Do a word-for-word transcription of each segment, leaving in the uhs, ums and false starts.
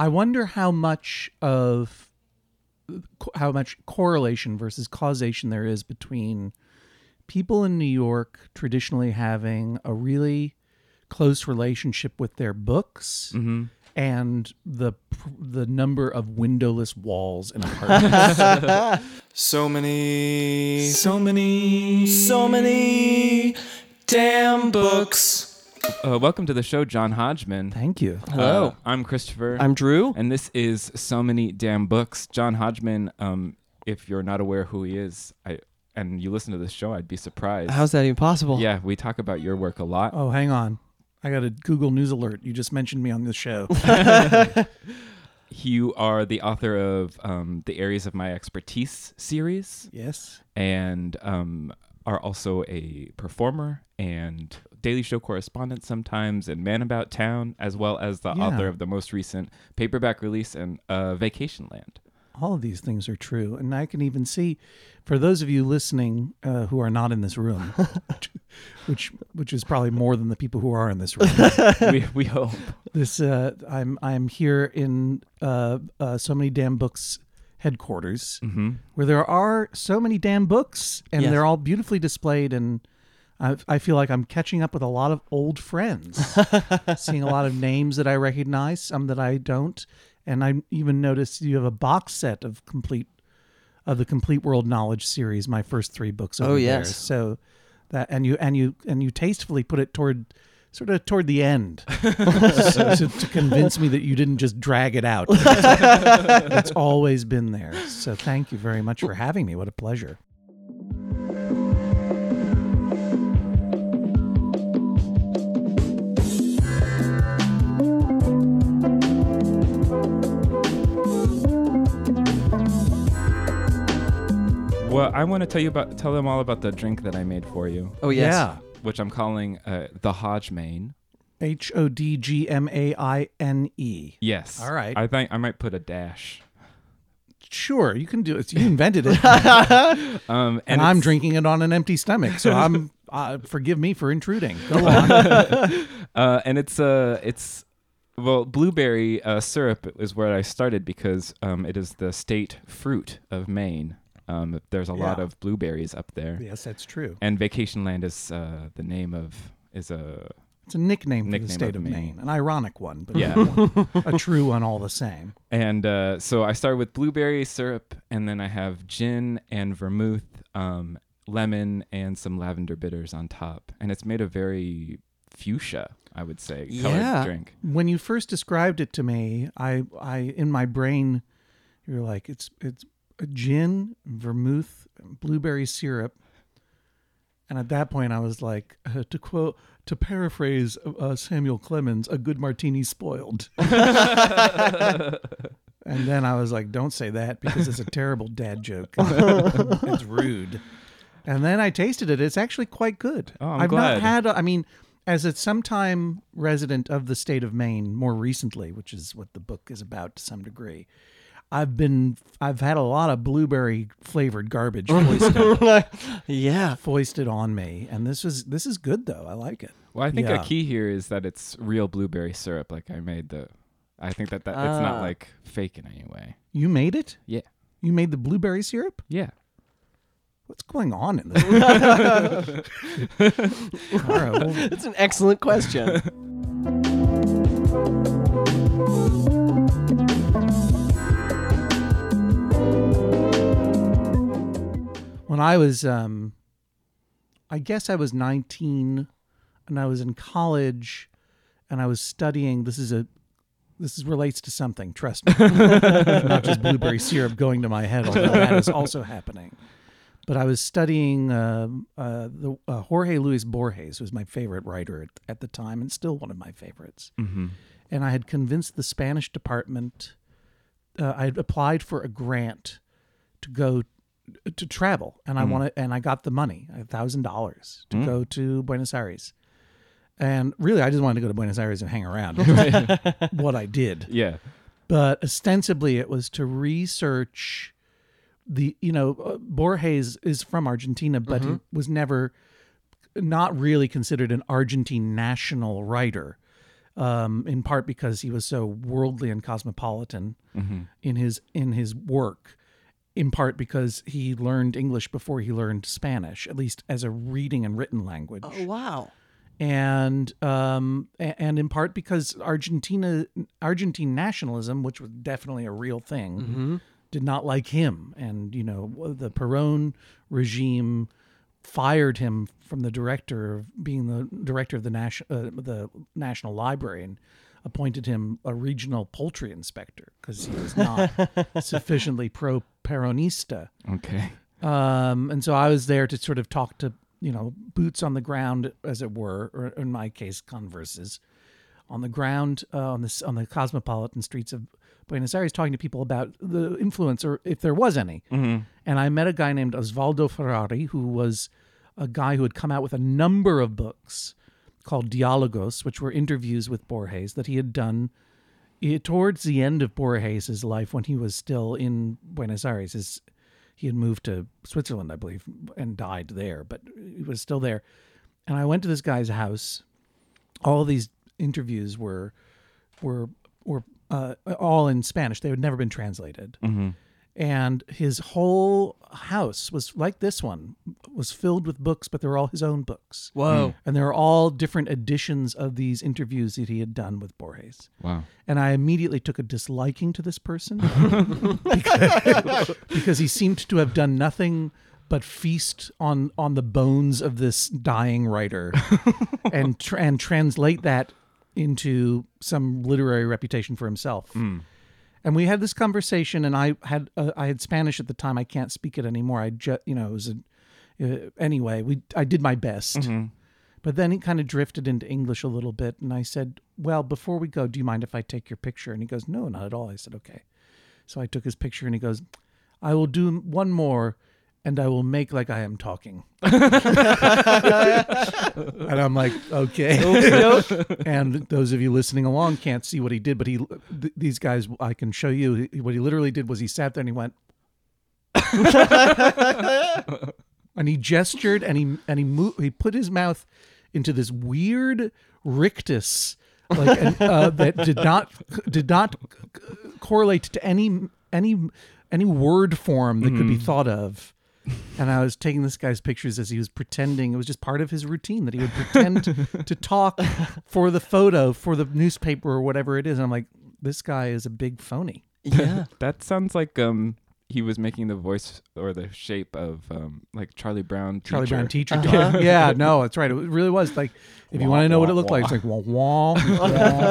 I wonder how much of how much correlation versus causation there is between people in New York traditionally having a really close relationship with their books mm-hmm. and the the number of windowless walls in apartments. So many, so many, so many damn books. Uh, welcome to the show, John Hodgman. Thank you. Hello. Uh, I'm Christopher. I'm Drew. And this is So Many Damn Books. John Hodgman, um, if you're not aware who he is, I and you listen to this show, I'd be surprised. How's that even possible? Yeah, we talk about your work a lot. Oh, hang on. I got a Google News alert. You just mentioned me on the show. You are the author of um, the Areas of My Expertise series. Yes. And um, are also a performer and Daily Show correspondent sometimes, and Man About Town, as well as the yeah. author of the most recent paperback release and uh, Vacation Land. All of these things are true, and I can even see, for those of you listening uh, who are not in this room, which which is probably more than the people who are in this room. we, we hope this. Uh, I'm I'm here in uh, uh, So Many Damn Books headquarters, mm-hmm. where there are so many damn books, and yes. they're all beautifully displayed and. I feel like I'm catching up with a lot of old friends, seeing a lot of names that I recognize, some that I don't, and I even noticed you have a box set of complete, of the Complete World Knowledge series, my first three books. Over oh yes, there. So that and you and you and you tastefully put it toward, sort of toward the end, so, to, to convince me that you didn't just drag it out. It's always been there. So thank you very much for having me. What a pleasure. Well, I want to tell you about tell them all about the drink that I made for you. Oh yes. Yeah, which I'm calling uh, the Hodgmaine. H O D G M A I N E. Yes. All right. I think I might put a dash. Sure, you can do it. You invented it. um, and, and I'm drinking it on an empty stomach, so I'm uh, forgive me for intruding. Go on. uh, and it's uh it's. Well, blueberry uh, syrup is where I started because um, it is the state fruit of Maine. Um, there's a yeah. lot of blueberries up there. Yes, that's true. And Vacation Land is uh, the name of is a it's a nickname, nickname for the state of Maine. Maine, an ironic one, but yeah, one, a true one all the same. And uh, so I started with blueberry syrup, and then I have gin and vermouth, um, lemon, and some lavender bitters on top. And it's made a very fuchsia, I would say, colored yeah. drink. When you first described it to me, I, I in my brain, you're like, it's it's gin, vermouth, blueberry syrup, and at that point I was like, uh, to quote, to paraphrase uh, Samuel Clemens, a good martini spoiled. And then I was like, don't say that because it's a terrible dad joke. It's rude. And then I tasted it. It's actually quite good. Oh, I'm I've glad. not had. A, I mean. As a sometime resident of the state of Maine, more recently, which is what the book is about to some degree, I've been I've had a lot of blueberry flavored garbage foisted, yeah, foisted on me, and this was this is good though. I like it. Well, I think yeah. a key here is that it's real blueberry syrup. Like I made the, I think that, that uh, it's not like fake in any way. You made it? Yeah. You made the blueberry syrup? Yeah. What's going on in this? That's an excellent question. When I was, um, I guess I was nineteen, and I was in college, and I was studying. This is a, this is, relates to something. Trust me, not just blueberry syrup going to my head. Although that is also happening. But I was studying uh, uh, the uh, Jorge Luis Borges, who was my favorite writer at, at the time and still one of my favorites. Mm-hmm. And I had convinced the Spanish department, uh, I had applied for a grant to go to travel. And mm-hmm. I wanted, and I got the money, one thousand dollars, to mm-hmm. go to Buenos Aires. And really, I just wanted to go to Buenos Aires and hang around. What I did. Yeah. But ostensibly, it was to research... The you know Borges is from Argentina, but mm-hmm. he was never, not really considered an Argentine national writer. um, in part because he was so worldly and cosmopolitan mm-hmm. in his in his work, in part because he learned English before he learned Spanish, at least as a reading and written language. Oh, wow. And um, and in part because Argentina, Argentine nationalism, which was definitely a real thing, mm-hmm. did not like him. And, you know, the Perón regime fired him from the director of being the director of the, nation, uh, the National Library and appointed him a regional poultry inspector because he was not sufficiently pro-Peronista. Okay. Um, and so I was there to sort of talk to, you know, boots on the ground, as it were, or in my case, converses on the ground uh, on this on the cosmopolitan streets of Buenos Aires, talking to people about the influence, or if there was any. Mm-hmm. And I met a guy named Osvaldo Ferrari, who was a guy who had come out with a number of books called Diálogos, which were interviews with Borges that he had done towards the end of Borges' life when he was still in Buenos Aires. His, he had moved to Switzerland, I believe, and died there, but he was still there. And I went to this guy's house. All these interviews were were were uh, all in Spanish. They had never been translated. Mm-hmm. And his whole house was like this one, was filled with books, but they were all his own books. Whoa. And they were all different editions of these interviews that he had done with Borges. Wow. And I immediately took a disliking to this person because, because he seemed to have done nothing but feast on, on the bones of this dying writer and, tra- and translate that into some literary reputation for himself. Mm. And we had this conversation, and I had uh, I had Spanish at the time. I can't speak it anymore. I just, you know, it was a, uh, anyway. We I did my best, mm-hmm. but then it kind of drifted into English a little bit. And I said, "Well, before we go, do you mind if I take your picture?" And he goes, "No, not at all." I said, "Okay." So I took his picture, and he goes, "I will do one more, and I will make like I am talking." And I'm like, okay. And those of you listening along can't see what he did, but he, th- these guys, I can show you what he literally did was he sat there and he went, and he gestured and he and he moved. He put his mouth into this weird rictus, like an, uh, that did not did not correlate to any any any word form that mm. could be thought of. And I was taking this guy's pictures as he was pretending. It was just part of his routine that he would pretend to talk for the photo, for the newspaper or whatever it is. And I'm like, this guy is a big phony. Yeah. That sounds like um, he was making the voice or the shape of um, like Charlie Brown teacher. Charlie Brown teacher. Uh-huh. Yeah, no, that's right. It really was. Like, if you wah, want to know wah, what it looked wah. like, it's like, wah,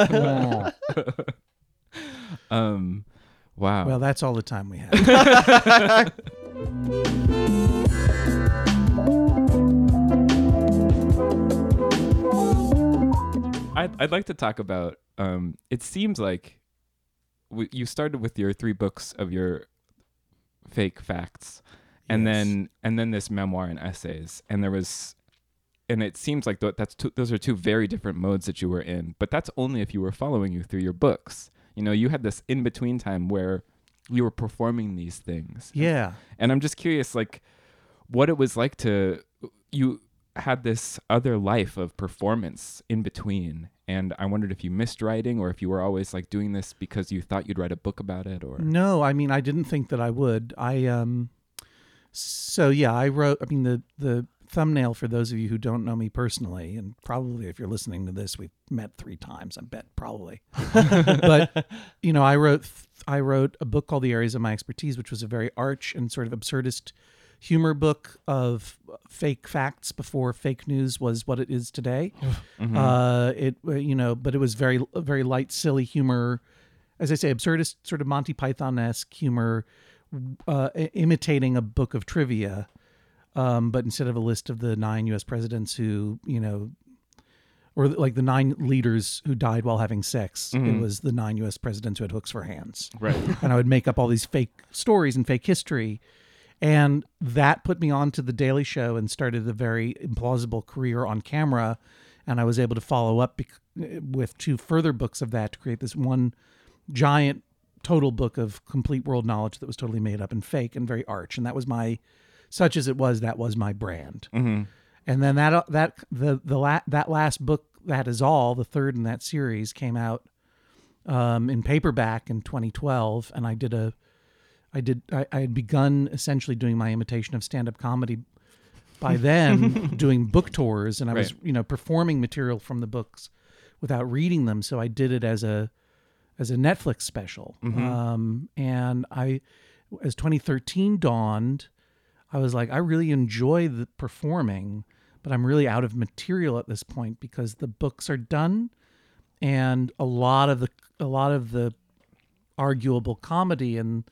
wah, wah, wah. Um, wow. Well, that's all the time we have. I'd, I'd like to talk about, um, it seems like w- you started with your three books of your fake facts, and yes. then and then this memoir and essays, and there was, and it seems like th- that's two, those are two very different modes that you were in, but that's only if you were following you through your books. You know, you had this in-between time where you were performing these things. Yeah. And I'm just curious, like, what it was like to, you had this other life of performance in between, and I wondered if you missed writing or if you were always like doing this because you thought you'd write a book about it or... No, I mean, I didn't think that I would. I, um, so yeah, I wrote, I mean, the, the thumbnail for those of you who don't know me personally, and probably if you're listening to this, we've met three times, I bet, probably. But, you know, I wrote... Th- I wrote a book called The Areas of My Expertise, which was a very arch and sort of absurdist humor book of fake facts before fake news was what it is today. Mm-hmm. Uh, it, you know, but it was very, very light, silly humor. As I say, absurdist, sort of Monty Python-esque humor, uh, imitating a book of trivia. Um, but instead of a list of the nine U S presidents who, you know, or like the nine leaders who died while having sex. Mm-hmm. It was the nine U S presidents who had hooks for hands. Right. And I would make up all these fake stories and fake history. And that put me on to the Daily Show and started a very implausible career on camera. And I was able to follow up bec- with two further books of that to create this one giant total book of complete world knowledge that was totally made up and fake and very arch. And that was my, such as it was, that was my brand. Mm-hmm. And then that that the the la- that last book That Is All, the third in that series, came out um, in paperback in twenty twelve, and I did a, I did, I, I had begun essentially doing my imitation of stand-up comedy by then, doing book tours, and I right. was, you know, performing material from the books without reading them. So I did it as a, as a Netflix special, mm-hmm. um, and I, as twenty thirteen dawned, I was like, I really enjoy the performing, but I'm really out of material at this point because the books are done, and a lot of the a lot of the arguable comedy and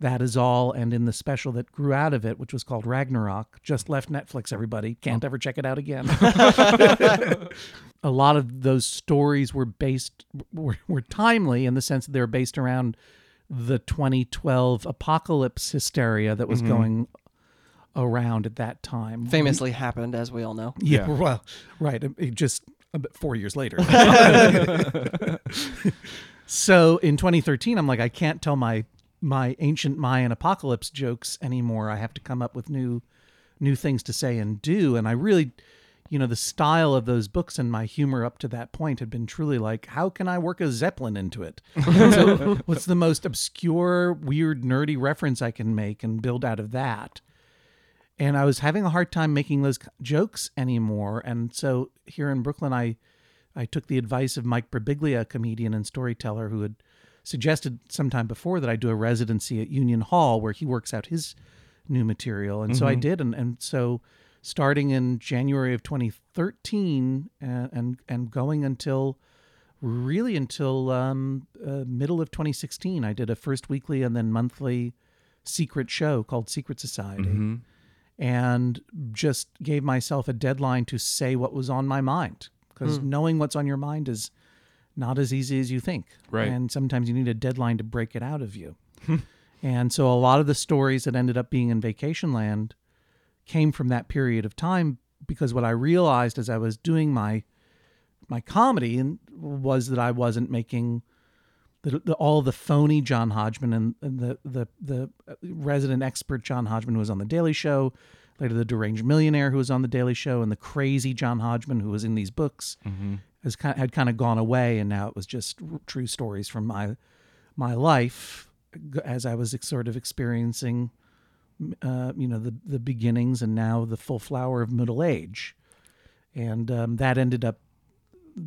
That Is All, and in the special that grew out of it, which was called Ragnarok, just left Netflix, everybody. Can't oh. ever check it out again. A lot of those stories were based, were, were timely in the sense that they were based around the twenty twelve apocalypse hysteria that was mm-hmm. going around at that time. Famously we, happened, as we all know. Yeah, yeah. Well, right. It just four years later. So in twenty thirteen, I'm like, I can't tell my my ancient Mayan apocalypse jokes anymore. I have to come up with new new things to say and do. And I really, you know, the style of those books and my humor up to that point had been truly like, how can I work a Zeppelin into it? So what's the most obscure, weird, nerdy reference I can make and build out of that? And I was having a hard time making those jokes anymore. And so here in Brooklyn, I, I took the advice of Mike Birbiglia, a comedian and storyteller who had suggested sometime before that I do a residency at Union Hall where he works out his new material. And mm-hmm. so I did. And, and so starting in January of twenty thirteen and and, and going until really until um, uh, middle of twenty sixteen, I did a first weekly and then monthly secret show called Secret Society mm-hmm. and just gave myself a deadline to say what was on my mind, because mm. knowing what's on your mind is not as easy as you think. Right. And sometimes you need a deadline to break it out of you. And so a lot of the stories that ended up being in Vacation Land came from that period of time, because what I realized as I was doing my my comedy and was that I wasn't making the, the, all the phony John Hodgman and, and the, the, the resident expert John Hodgman, who was on The Daily Show, later the deranged millionaire who was on The Daily Show, and the crazy John Hodgman who was in these books. Mm-hmm. Has kind of, had kind of gone away, and now it was just r- true stories from my my life as I was ex- sort of experiencing, uh, you know, the the beginnings and now the full flower of middle age, and um, that ended up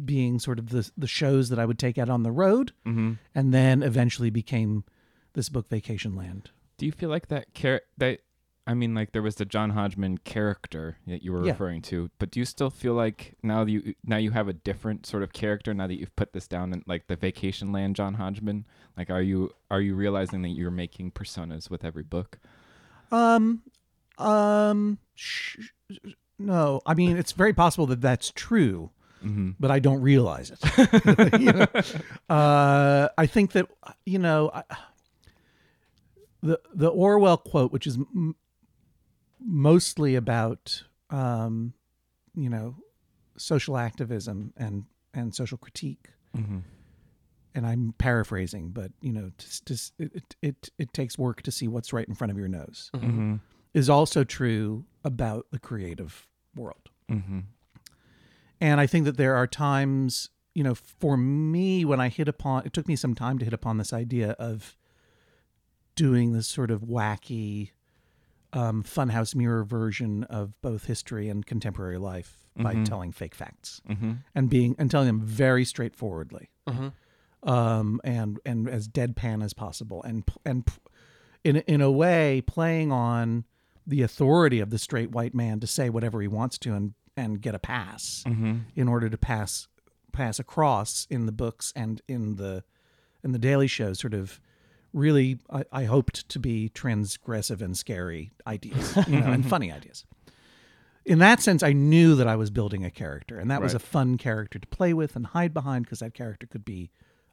being sort of the the shows that I would take out on the road, mm-hmm. and then eventually became this book, Vacation Land. Do you feel like that char- that I mean, like, there was the John Hodgman character that you were yeah. referring to, but do you still feel like now that you now you have a different sort of character now that you've put this down in, like, the Vacation Land John Hodgman? Like, are you are you realizing that you're making personas with every book? Um, um, sh- sh- no. I mean, it's very possible that that's true, mm-hmm. but I don't realize it. You know? uh, I think that you know I, the the Orwell quote, which is m- mostly about, um, you know, social activism and, and social critique. Mm-hmm. And I'm paraphrasing, but, you know, to, to, it, it it takes work to see what's right in front of your nose mm-hmm. is also true about the creative world. Mm-hmm. And I think that there are times, you know, for me, when I hit upon, it took me some time to hit upon this idea of doing this sort of wacky, Um, funhouse mirror version of both history and contemporary life by mm-hmm. telling fake facts mm-hmm. and being and telling them very straightforwardly mm-hmm. um, and and as deadpan as possible, and and in in a way playing on the authority of the straight white man to say whatever he wants to and and get a pass mm-hmm. in order to pass pass across in the books and in the in the Daily Show, sort of. Really, I, I hoped to be transgressive and scary ideas, you know, and funny ideas. In that sense, I knew that I was building a character, and that right. was a fun character to play with and hide behind, because that character could be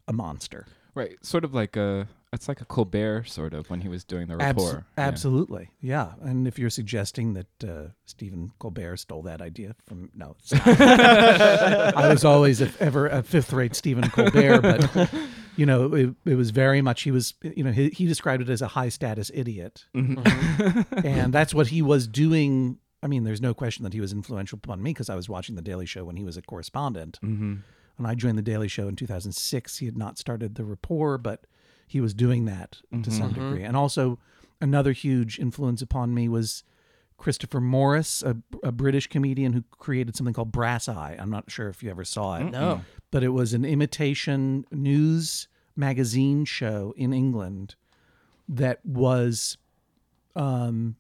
a monster. Right, sort of like a, it's like a Colbert sort of, when he was doing the rapport. Abs- yeah. Absolutely, yeah. And if you're suggesting that uh, Stephen Colbert stole that idea from, no, it's not. I was always, if ever, a fifth-rate Stephen Colbert, but... You know, it, it was very much, he was, you know, he, he described it as a high status idiot. Mm-hmm. And that's what he was doing I mean, there's no question that he was influential upon me because I was watching The Daily Show when he was a correspondent. Mm-hmm. When I joined The Daily Show in two thousand six, he had not started The Rapport, but he was doing that mm-hmm. to some mm-hmm. degree. And also another huge influence upon me was Christopher Morris, a, a British comedian who created something called Brass Eye. I'm not sure if you ever saw it. No. Mm-hmm. But it was an imitation news magazine show in England that was... Um,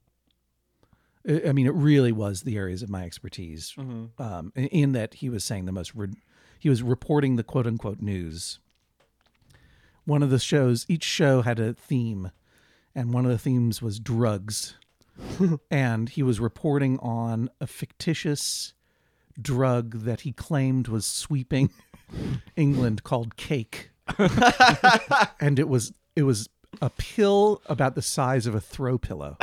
I mean, it really was the areas of my expertise mm-hmm. um, in, in that he was saying the most, re- he was reporting the quote unquote news. One of the shows, each show had a theme, and one of the themes was drugs. And he was reporting on a fictitious drug that he claimed was sweeping England called cake. And it was, it was, a pill about the size of a throw pillow,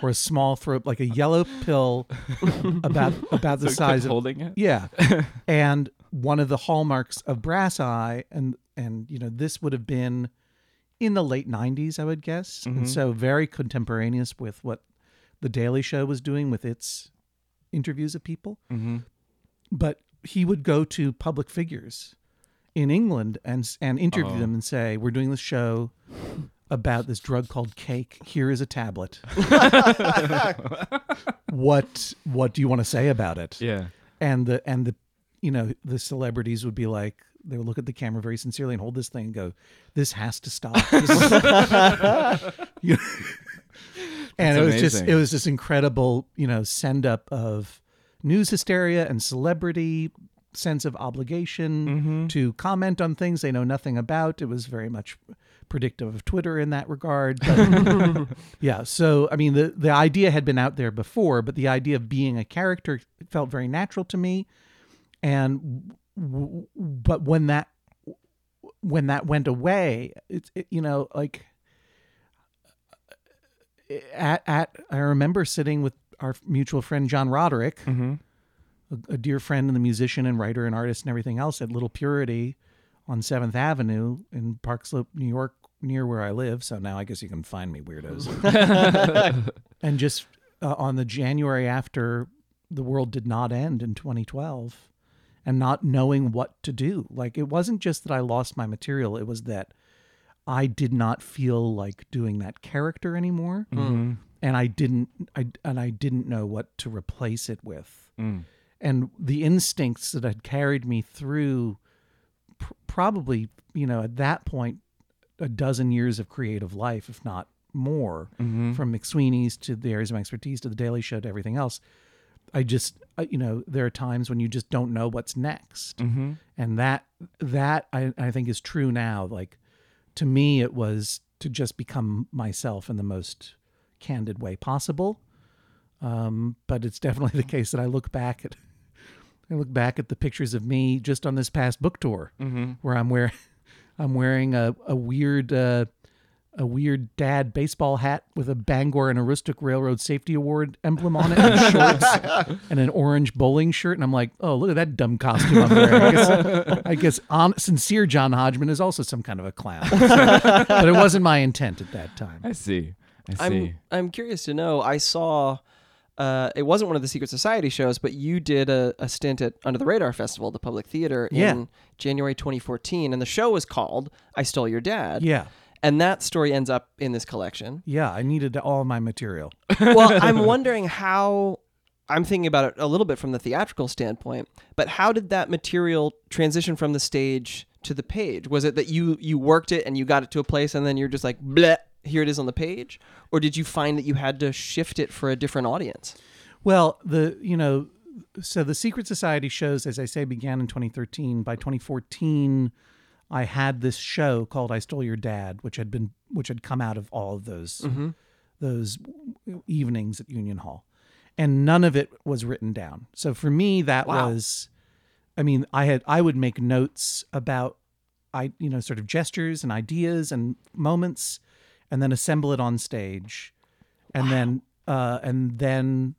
or a small throw, like a yellow pill about about the so size of holding it. Yeah, and one of the hallmarks of Brass Eye, and and you know this would have been in the late nineties, I would guess, mm-hmm. and so very contemporaneous with what the Daily Show was doing with its interviews of people. Mm-hmm. But he would go to public figures in England and and interview oh. them and say, we're doing this show about this drug called cake. Here is a tablet. What what do you want to say about it? Yeah. And the and the you know, the celebrities would be like, they would look at the camera very sincerely and hold this thing and go, this has to stop. You know? And That's it was amazing. just it was this incredible, you know, send up of news hysteria and celebrity sense of obligation mm-hmm. to comment on things they know nothing about. It was very much predictive of Twitter in that regard. But yeah. So, I mean, the, the idea had been out there before, but the idea of being a character felt very natural to me. And, w- but when that, when that went away, it's, it, you know, like at, at, I remember sitting with our mutual friend, John Roderick, mm-hmm. a dear friend and the musician and writer and artist and everything else at Little Purity on seventh Avenue in Park Slope, New York, near where I live. So now I guess you can find me, weirdos. And just uh, on the January after the world did not end in twenty twelve, and not knowing what to do. Like, it wasn't just that I lost my material. It was that I did not feel like doing that character anymore. Mm-hmm. And I didn't, I, and I didn't know what to replace it with. Mm. And the instincts that had carried me through pr- probably, you know, at that point, a dozen years of creative life, if not more, mm-hmm. from McSweeney's to the areas of my expertise to the Daily Show to everything else. I just, you know, there are times when you just don't know what's next. Mm-hmm. And that, that I, I think is true now. Like, to me, it was to just become myself in the most candid way possible. Um, but it's definitely the case that I look back at, I look back at the pictures of me just on this past book tour, mm-hmm. where I'm wearing, I'm wearing a a weird, uh, a weird dad baseball hat with a Bangor and Aroostook Railroad Safety Award emblem on it, and shorts, and an orange bowling shirt, and I'm like, oh, look at that dumb costume I'm wearing. I guess, I guess on, sincere John Hodgman is also some kind of a clown, so, but it wasn't my intent at that time. I see. I see. I'm, I'm curious to know. I saw. Uh, it wasn't one of the Secret Society shows, but you did a, a stint at Under the Radar Festival, the public theater, yeah. in January twenty fourteen, and the show was called I Stole Your Dad. Yeah. And that story ends up in this collection. Yeah, I needed all my material. Well, I'm wondering how... I'm thinking about it a little bit from the theatrical standpoint, but how did that material transition from the stage to the page? Was it that you, you worked it and you got it to a place and then you're just like, bleh, here it is on the page? Or did you find that you had to shift it for a different audience? Well, the, you know, so the Secret Society shows, as I say, began in twenty thirteen. By twenty fourteen, I had this show called I Stole Your Dad, which had been, which had come out of all of those, mm-hmm. those evenings at Union Hall. And none of it was written down. So for me, that wow. was, I mean, I had, I would make notes about, I, you know, sort of gestures and ideas and moments, and then assemble it on stage. And wow. then, uh, and then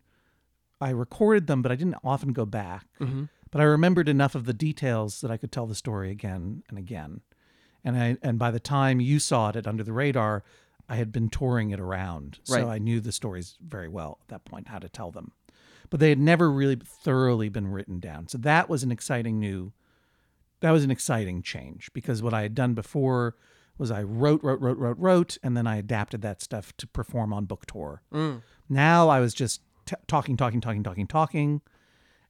I recorded them, but I didn't often go back, mm-hmm. but I remembered enough of the details that I could tell the story again and again. And I, and by the time you saw it at Under the Radar, I had been touring it around, so right. I knew the stories very well at that point, how to tell them. but they had never really thoroughly been written down. So that was an exciting new, that was an exciting change, because what I had done before was I wrote, wrote, wrote, wrote, wrote, and then I adapted that stuff to perform on book tour. Mm. Now I was just t- talking, talking, talking, talking, talking.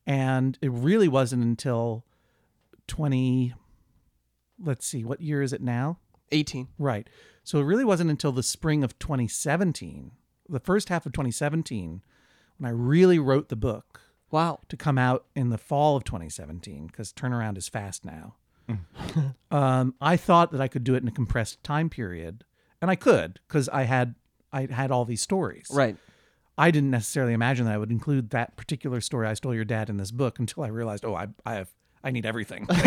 And it really wasn't until twenty, let's see, what year is it now? eighteen. Right. So it really wasn't until the spring of twenty seventeen, the first half of twenty seventeen, when I really wrote the book. Wow. To come out in the fall of twenty seventeen, because turnaround is fast now. um, I thought that I could do it in a compressed time period, and I could, because I had I had all these stories. Right. I didn't necessarily imagine that I would include that particular story, I Stole Your Dad, in this book, until I realized, oh, I I have I need everything. Like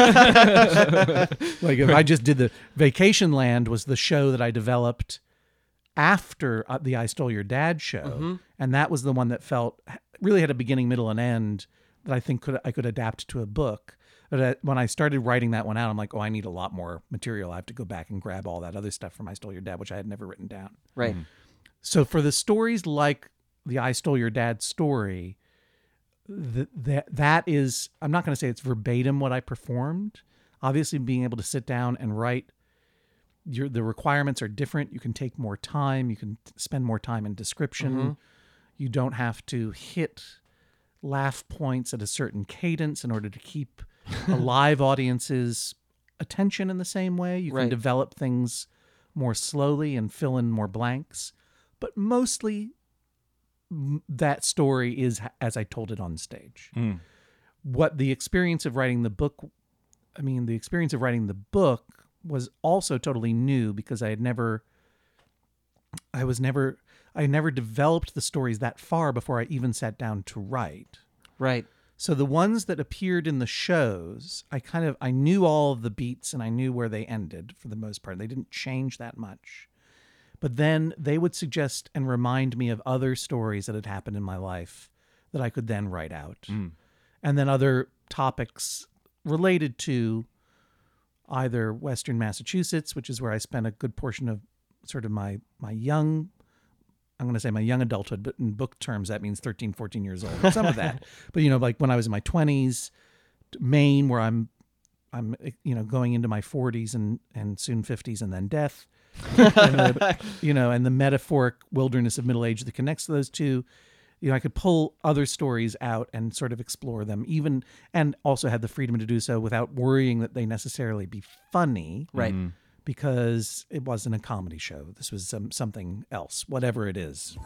if I just did the Vacation Land was the show that I developed after the I Stole Your Dad show, mm-hmm. and that was the one that felt really had a beginning, middle, and end that I think could I could adapt to a book. But when I started writing that one out, I'm like, oh, I need a lot more material. I have to go back and grab all that other stuff from I Stole Your Dad, which I had never written down. Right. Mm-hmm. So for the stories like the I Stole Your Dad story, th- th- that is, I'm not going to say it's verbatim what I performed. Obviously, being able to sit down and write, your, the requirements are different. You can take more time. You can spend more time in description. Mm-hmm. You don't have to hit laugh points at a certain cadence in order to keep a live audience's attention in the same way. You can right. develop things more slowly and fill in more blanks. But mostly that story is as I told it on stage. Mm. What the experience of writing the book, I mean, the experience of writing the book was also totally new, because I had never, I was never, I never developed the stories that far before I even sat down to write. Right. So the ones that appeared in the shows, I kind of, I knew all of the beats and I knew where they ended for the most part. They didn't change that much. But then they would suggest and remind me of other stories that had happened in my life that I could then write out. Mm. And then other topics related to either Western Massachusetts, which is where I spent a good portion of sort of my, my young I'm going to say my young adulthood, but in book terms, that means thirteen, fourteen years old, some of that. But, you know, like when I was in my twenties, Maine, where I'm, I'm, you know, going into my forties and, and soon fifties and then death, and the, you know, and the metaphoric wilderness of middle age that connects to those two, you know, I could pull other stories out and sort of explore them even, and also had the freedom to do so without worrying that they necessarily be funny. Right. Mm-hmm. Because it wasn't a comedy show. This was some, something else, whatever it is.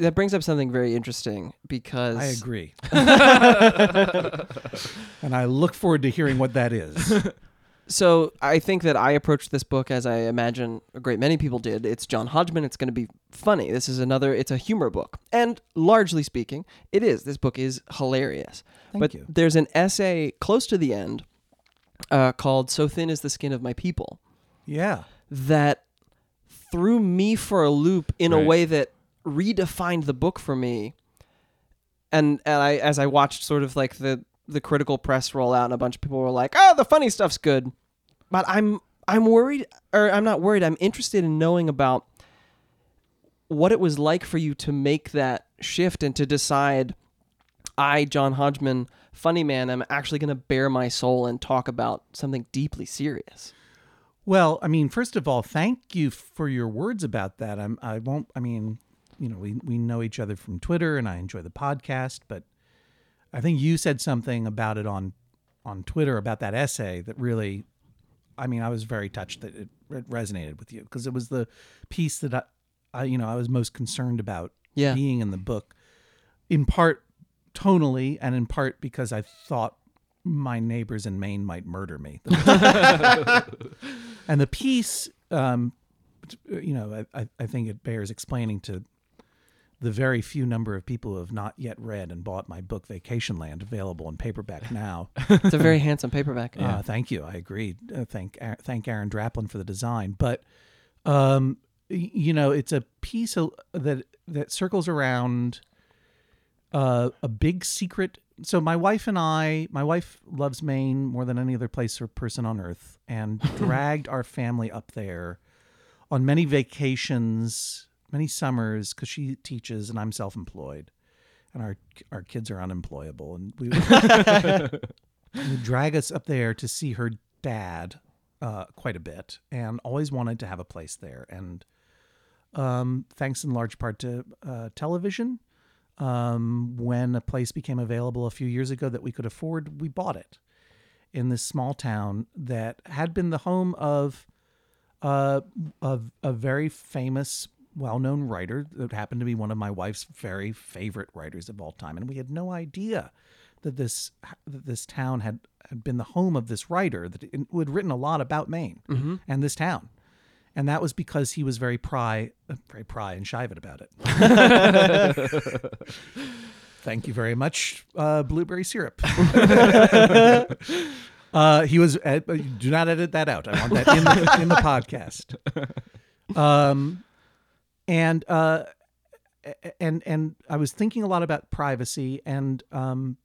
That brings up something very interesting, because... I agree. And I look forward to hearing what that is. So I think that I approached this book as I imagine a great many people did. It's John Hodgman. It's going to be funny. This is another, it's a humor book. And largely speaking, it is. This book is hilarious. Thank but you. There's an essay close to the end uh, called So Thin Is the Skin of My People. Yeah. That threw me for a loop in right. a way that redefined the book for me. And, and I, as I watched sort of like the, the critical press roll out, and a bunch of people were like, oh, the funny stuff's good. But I'm I'm worried, or I'm not worried, I'm interested in knowing about what it was like for you to make that shift and to decide, I, John Hodgman, funny man, I'm actually going to bare my soul and talk about something deeply serious. Well, I mean, first of all, thank you for your words about that. I'm, I won't, I mean, you know, we, we know each other from Twitter, and I enjoy the podcast, but I think you said something about it on, on Twitter about that essay that really, I mean, I was very touched that it, it resonated with you, because it was the piece that I, I, you know, I was most concerned about yeah. being in the book, in part tonally and in part because I thought my neighbors in Maine might murder me. And the piece, um, you know, I, I think it bears explaining to the very few number of people who have not yet read and bought my book, Vacation Land, available in paperback now. It's a very handsome paperback. Yeah. Uh, thank you. I agree. Uh, thank thank Aaron Draplin for the design. But, um, you know, it's a piece that that circles around uh, a big secret so my wife and I, my wife loves Maine more than any other place or person on earth, and dragged our family up there on many vacations, many summers, because she teaches and I'm self-employed, and our our kids are unemployable, and we would drag us up there to see her dad uh, quite a bit, and always wanted to have a place there, and um, thanks in large part to uh, television. Um, when a place became available a few years ago that we could afford, we bought it in this small town that had been the home of, uh, of a very famous, well-known writer that happened to be one of my wife's very favorite writers of all time. And we had no idea that this, that this town had, had been the home of this writer that it, who had written a lot about Maine mm-hmm. and this town. And that was because he was very pry, very pry and shy-vid about it. Thank you very much, uh, blueberry syrup. uh, he was. Uh, do not edit that out. I want that in the, in the podcast. Um, and uh, and and I was thinking a lot about privacy, and um,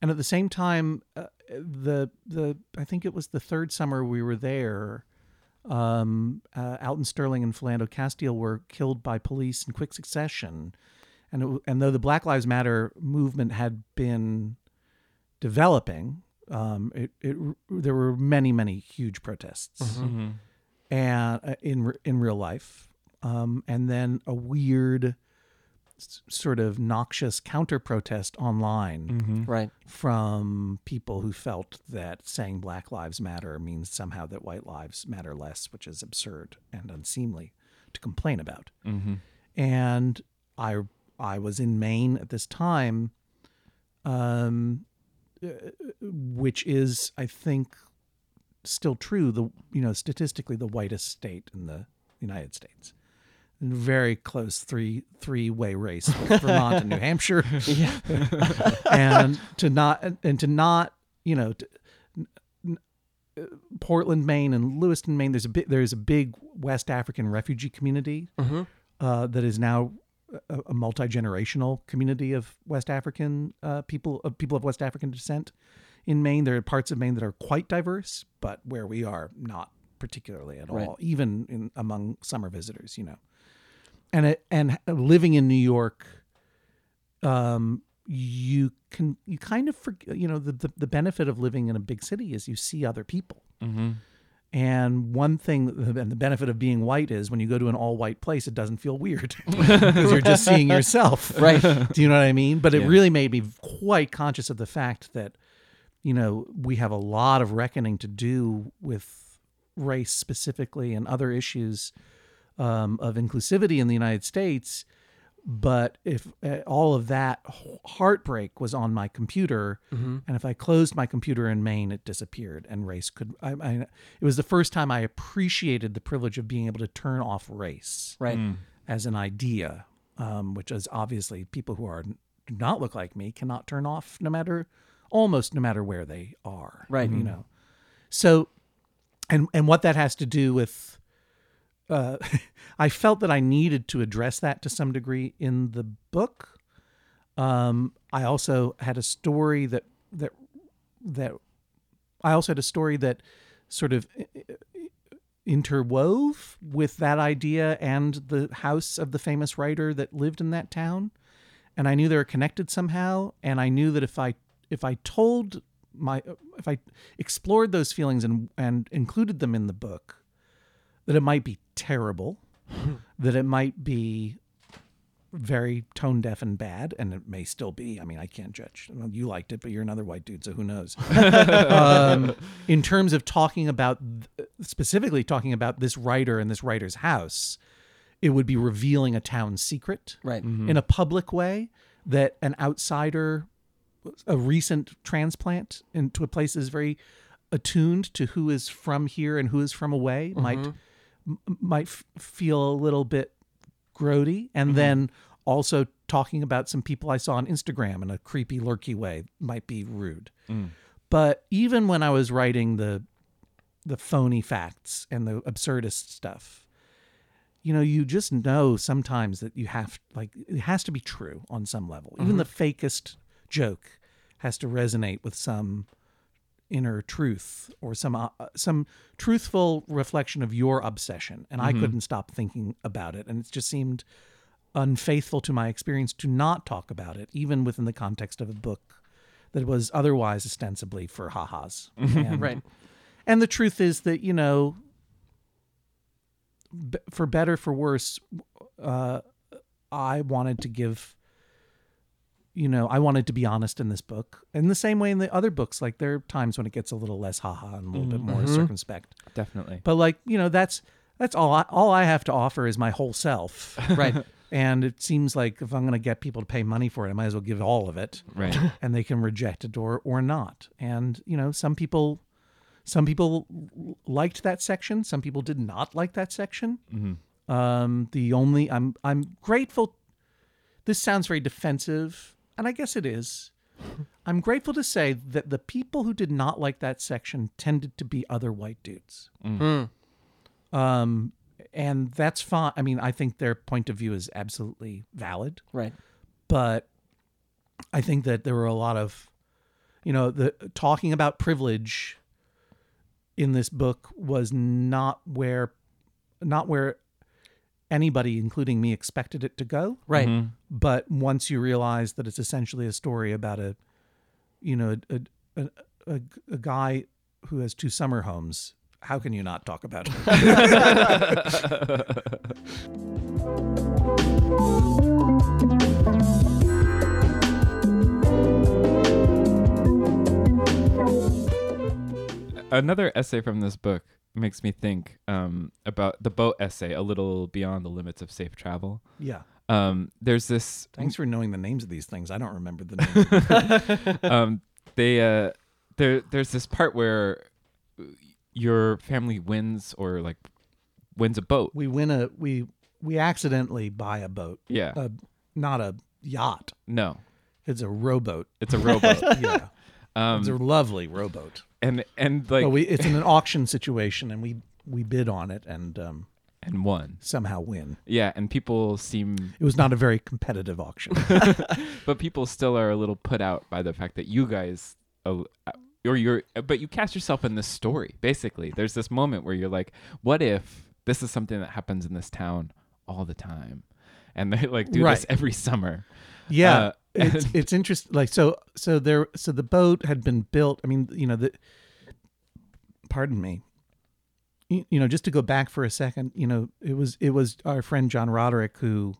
and at the same time, uh, the the I think it was the third summer we were there. Um, uh, Alton Sterling and Philando Castile were killed by police in quick succession. And it, and though the Black Lives Matter movement had been developing, um, it, it there were many, many huge protests mm-hmm. and uh, in in real life. Um, and then a weird s- sort of noxious counter-protest online mm-hmm. right. from people who felt that saying Black Lives Matter means somehow that white lives matter less, which is absurd and unseemly to complain about. Mm-hmm. And I I was in Maine at this time, um, which is, I think, still true, the you know statistically the whitest state in the United States. Very close three three way race with Vermont and New Hampshire, yeah. and to not and to not you know, to, n- Portland, Maine, and Lewiston, Maine. There's a bit there's a big West African refugee community mm-hmm. uh, that is now a, a multi-generational community of West African uh, people of people of West African descent in Maine. There are parts of Maine that are quite diverse, but where we are not particularly at right. all, even in, among summer visitors, you know. And it, and living in New York, um, you can you kind of forget, you know, the, the, the benefit of living in a big city is you see other people. Mm-hmm. And one thing, and the benefit of being white is when you go to an all-white place, it doesn't feel weird because you're just seeing yourself. Right. Do you know what I mean? But it yeah. really made me quite conscious of the fact that, you know, we have a lot of reckoning to do with race specifically and other issues Um, of inclusivity in the United States, but if uh, all of that heartbreak was on my computer, mm-hmm. and if I closed my computer in Maine, it disappeared, and race could. I, I, it was the first time I appreciated the privilege of being able to turn off race, right, mm. as an idea, um, which is obviously people who are do not look like me cannot turn off, no matter, almost no matter where they are, right, you mm-hmm. know. So, and and what that has to do with. Uh, I felt that I needed to address that to some degree in the book. Um, I also had a story that that that I also had a story that sort of interwove with that idea and the house of the famous writer that lived in that town, and I knew they were connected somehow. And I knew that if I if I told my if I explored those feelings and and included them in the book, that it might be terrible, that it might be very tone deaf and bad, and it may still be. I mean, I can't judge. Well, you liked it, but you're another white dude, so who knows? um, in terms of talking about, specifically talking about this writer and this writer's house, it would be revealing a town secret right. mm-hmm. in a public way that an outsider, a recent transplant into a place that is very attuned to who is from here and who is from away mm-hmm. might... might f- feel a little bit grody. And mm-hmm. then also talking about some people I saw on Instagram in a creepy, lurky way might be rude. Mm. But even when I was writing the the phony facts and the absurdist stuff, you know, you just know sometimes that you have, like, it has to be true on some level. Mm-hmm. Even the fakest joke has to resonate with some inner truth or some uh, some truthful reflection of your obsession. And mm-hmm. I couldn't stop thinking about it. And it just seemed unfaithful to my experience to not talk about it, even within the context of a book that was otherwise ostensibly for ha-has. And, right. And the truth is that, you know, b- for better, for worse, uh, I wanted to give, you know, I wanted to be honest in this book. In the same way in the other books, like there are times when it gets a little less ha-ha and a little mm-hmm. bit more mm-hmm. circumspect. Definitely. But like, you know, that's, that's all I, all I have to offer is my whole self. Right. And it seems like if I'm going to get people to pay money for it, I might as well give all of it. Right. And they can reject it or, or not. And, you know, some people, some people liked that section. Some people did not like that section. Mm-hmm. Um, the only, I'm, I'm grateful. This sounds very defensive, and I guess it is. I'm grateful to say that the people who did not like that section tended to be other white dudes. Mm. Mm. Um, And that's fine. I mean, I think their point of view is absolutely valid. Right. But I think that there were a lot of, you know, the talking about privilege in this book was not where, not where anybody, including me, expected it to go. Right. Mm-hmm. But once you realize that it's essentially a story about a, you know, a a, a, a guy who has two summer homes. How can you not talk about it? Another essay from this book makes me think um, about the boat essay, A Little Beyond the Limits of Safe Travel. Yeah. Um, there's this... Thanks for knowing the names of these things. I don't remember the names. um, they, uh, there, there's this part where... your family wins or like wins a boat. We win a, we, we accidentally buy a boat. Yeah. A, not a yacht. No. It's a rowboat. It's a rowboat. Yeah. Um, it's a lovely rowboat. And, and like, so we, it's in an auction situation and we, we bid on it and, um, and won. Somehow win. Yeah. And people seem, it was not a very competitive auction, but people still are a little put out by the fact that you guys, uh, Or you're, but you cast yourself in this story. Basically, there's this moment where you're like, "What if this is something that happens in this town all the time?" And they like do right. this every summer. Yeah, uh, it's and... it's interesting. Like so, so there, so the boat had been built. I mean, you know, the. Pardon me. You, you know, just to go back for a second, you know, it was it was our friend John Roderick who.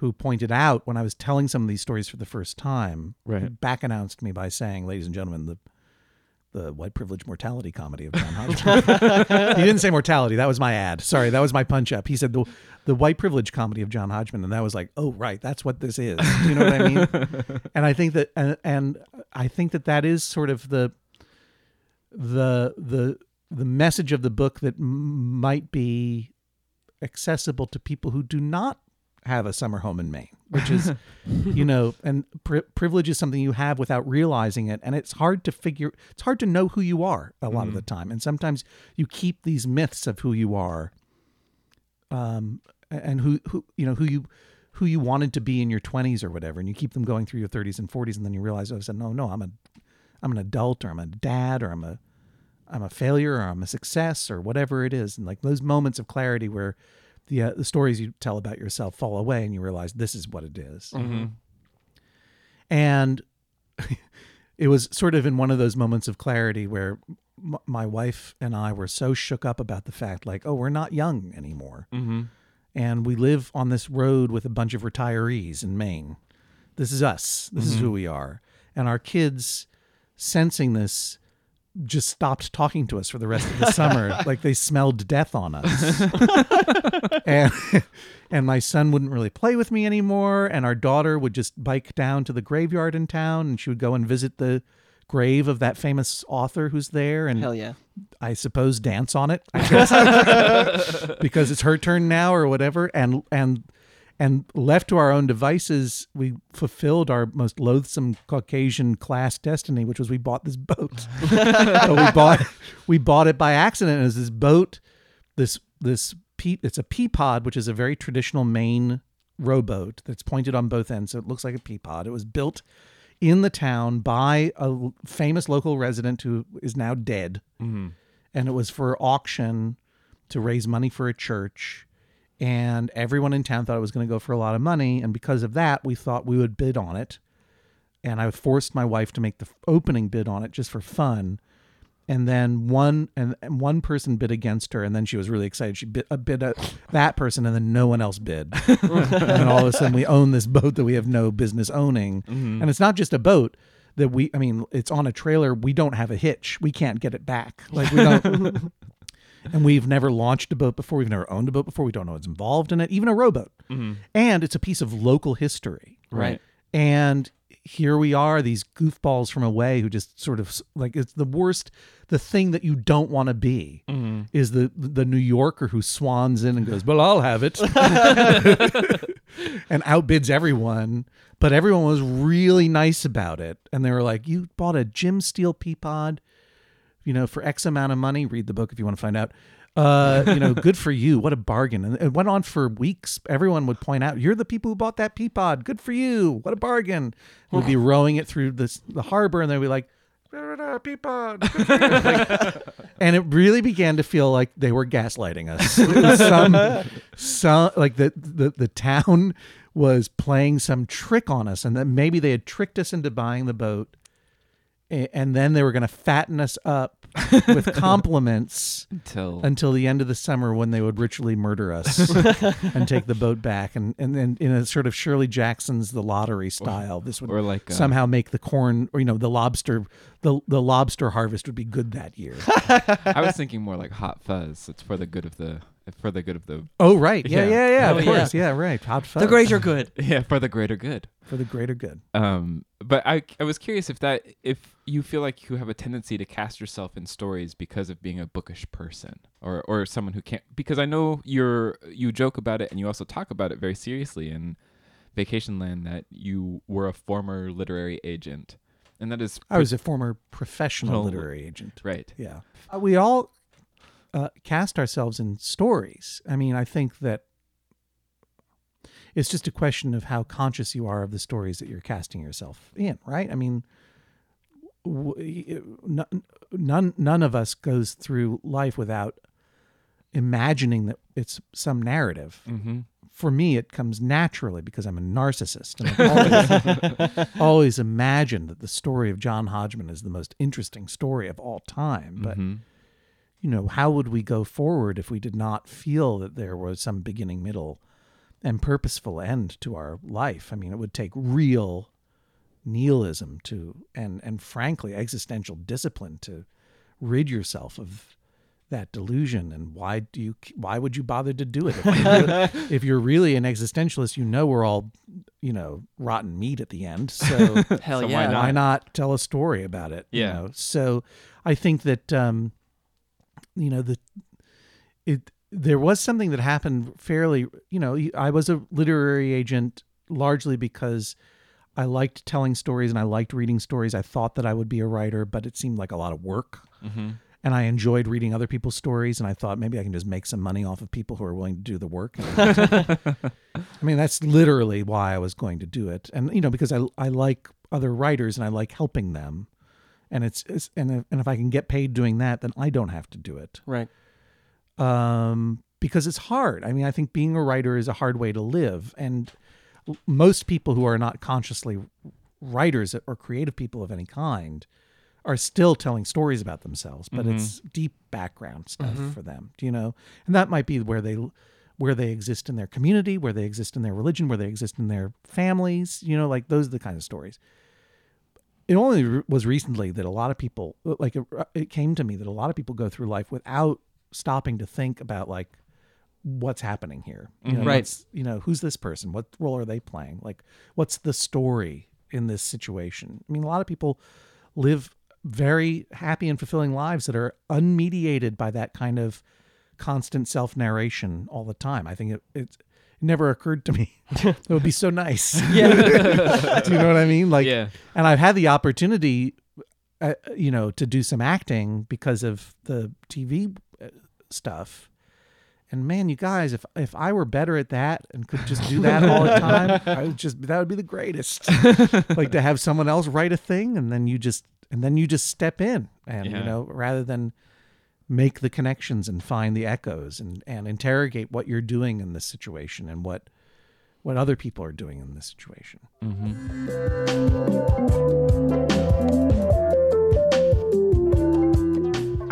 who pointed out when I was telling some of these stories for the first time, right. back announced me by saying, ladies and gentlemen, the the white privilege mortality comedy of John Hodgman. He didn't say mortality. That was my ad. Sorry, that was my punch up. He said the the white privilege comedy of John Hodgman. And that was like, oh, right, that's what this is. Do you know what I mean? And I think that, and, and I think that that is sort of the, the, the, the message of the book that m- might be accessible to people who do not have a summer home in Maine, which is, you know, and pri- privilege is something you have without realizing it. And it's hard to figure, it's hard to know who you are a lot mm-hmm. of the time. And sometimes you keep these myths of who you are, um, and who, who, you know, who you, who you wanted to be in your twenties or whatever. And you keep them going through your thirties and forties. And then you realize, oh, I said, no, no, I'm a, I'm an adult or I'm a dad or I'm a, I'm a failure or I'm a success or whatever it is. And like those moments of clarity where, The, uh, the stories you tell about yourself fall away and you realize this is what it is. Mm-hmm. And it was sort of in one of those moments of clarity where m- my wife and I were so shook up about the fact like, oh, we're not young anymore. Mm-hmm. And we live on this road with a bunch of retirees in Maine. This is us. This mm-hmm. is who we are. And our kids sensing this just stopped talking to us for the rest of the summer. Like they smelled death on us. and and my son wouldn't really play with me anymore. And our daughter would just bike down to the graveyard in town and she would go and visit the grave of that famous author who's there. And hell yeah. I suppose dance on it, I guess. Because it's her turn now or whatever. And, and, and left to our own devices, we fulfilled our most loathsome Caucasian class destiny, which was we bought this boat. so we bought we bought it by accident. It was this boat, this this pe- it's a Peapod, which is a very traditional Maine rowboat that's pointed on both ends, so it looks like a Peapod. It was built in the town by a famous local resident who is now dead. Mm-hmm. And it was for auction to raise money for a church. And everyone in town thought it was going to go for a lot of money. And because of that, we thought we would bid on it. And I forced my wife to make the opening bid on it just for fun. And then one and one person bid against her, and then she was really excited. She bid, uh, bid uh, that person, and then no one else bid. And all of a sudden, we own this boat that we have no business owning. Mm-hmm. And it's not just a boat that we, I mean, it's on a trailer. We don't have a hitch. We can't get it back. Like we don't. And we've never launched a boat before. We've never owned a boat before. We don't know what's involved in it, even a rowboat. Mm-hmm. And it's a piece of local history. Right. right. And here we are, these goofballs from away who just sort of like, it's the worst, the thing that you don't want to be mm-hmm. is the, the New Yorker who swans in and goes, well, I'll have it. And outbids everyone. But everyone was really nice about it. And they were like, you bought a Jim Steele Peapod, you know, for X amount of money. Read the book if you want to find out. Uh, you know, good for you. What a bargain. And it went on for weeks. Everyone would point out, you're the people who bought that Peapod. Good for you. What a bargain. We'd be rowing it through this, the harbor, and they'd be like, Peapod. Like, and it really began to feel like they were gaslighting us. some, some, like the, the, the town was playing some trick on us, and that maybe they had tricked us into buying the boat. And then they were going to fatten us up with compliments until until the end of the summer when they would ritually murder us and take the boat back. And and then in a sort of Shirley Jackson's The Lottery style, or, this would or like, uh, somehow make the corn or, you know, the lobster, the, the lobster harvest would be good that year. I was thinking more like Hot Fuzz. It's for the good of the... For the good of the... Oh, right. Yeah, yeah, yeah. yeah of course. Yeah, yeah right. Hot Fuzz. The greater good. Yeah, for the greater good. For the greater good. Um, but I I was curious if that if you feel like you have a tendency to cast yourself in stories because of being a bookish person or, or someone who can't... Because I know you're you joke about it and you also talk about it very seriously in Vacation Land that you were a former literary agent. And that is... Pre- I was a former professional literary agent. Right. Yeah. Uh, we all... Uh, cast ourselves in stories. I mean, I think that it's just a question of how conscious you are of the stories that you're casting yourself in, right? I mean, w- none none of us goes through life without imagining that it's some narrative. Mm-hmm. For me, it comes naturally because I'm a narcissist. And I've always, always imagined that the story of John Hodgman is the most interesting story of all time, but mm-hmm. you know, how would we go forward if we did not feel that there was some beginning, middle, and purposeful end to our life? I mean, it would take real nihilism to, and, and frankly, existential discipline to rid yourself of that delusion. And why do you, why would you bother to do it? If you're, if you're really an existentialist, you know, we're all, you know, rotten meat at the end. So, Hell so yeah. why not? why not tell a story about it? Yeah. You know? So I think that, um, you know, the, it, there was something that happened fairly, you know, I was a literary agent largely because I liked telling stories and I liked reading stories. I thought that I would be a writer, but it seemed like a lot of work. Mm-hmm. And I enjoyed reading other people's stories. And I thought maybe I can just make some money off of people who are willing to do the work. I mean, that's literally why I was going to do it. And, you know, because I, I like other writers and I like helping them. And it's, it's and and if I can get paid doing that, then I don't have to do it, right? Um, because it's hard. I mean, I think being a writer is a hard way to live, and l- most people who are not consciously writers or creative people of any kind are still telling stories about themselves. But mm-hmm. it's deep background stuff mm-hmm. for them, do you know? And that might be where they where they exist in their community, where they exist in their religion, where they exist in their families. You know, like those are the kind of stories. It only was recently that a lot of people, like it, it came to me that a lot of people go through life without stopping to think about like what's happening here. You know, right. What's, you know, who's this person? What role are they playing? Like what's the story in this situation? I mean, a lot of people live very happy and fulfilling lives that are unmediated by that kind of constant self-narration all the time. I think it, it's, It never occurred to me. It would be so nice. Yeah. Do you know what I mean? Like, yeah. And I've had the opportunity, uh, you know, to do some acting because of the T V stuff. And man, you guys, if if I were better at that and could just do that all the time, I would just that would be the greatest. Like to have someone else write a thing and then you just and then you just step in and yeah. you know, rather than make the connections and find the echoes and, and interrogate what you're doing in this situation and what what other people are doing in this situation. Mm-hmm.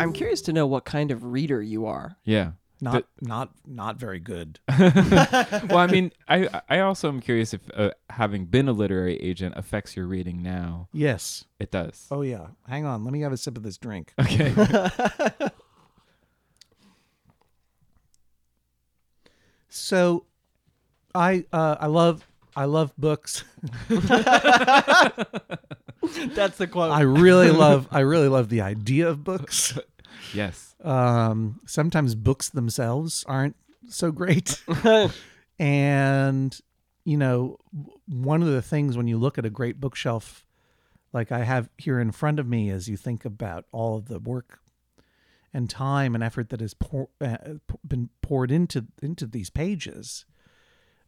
I'm curious to know what kind of reader you are. Yeah. Not the, not not very good. Well, I mean, I, I also am curious if uh, having been a literary agent affects your reading now. Yes. It does. Oh, yeah. Hang on. Let me have a sip of this drink. Okay. So I uh, I love I love books. That's the quote. I really love I really love the idea of books. Yes. Um, sometimes books themselves aren't so great. And, you know, one of the things when you look at a great bookshelf, like I have here in front of me, is you think about all of the work and time and effort that has pour, uh, been poured into, into these pages.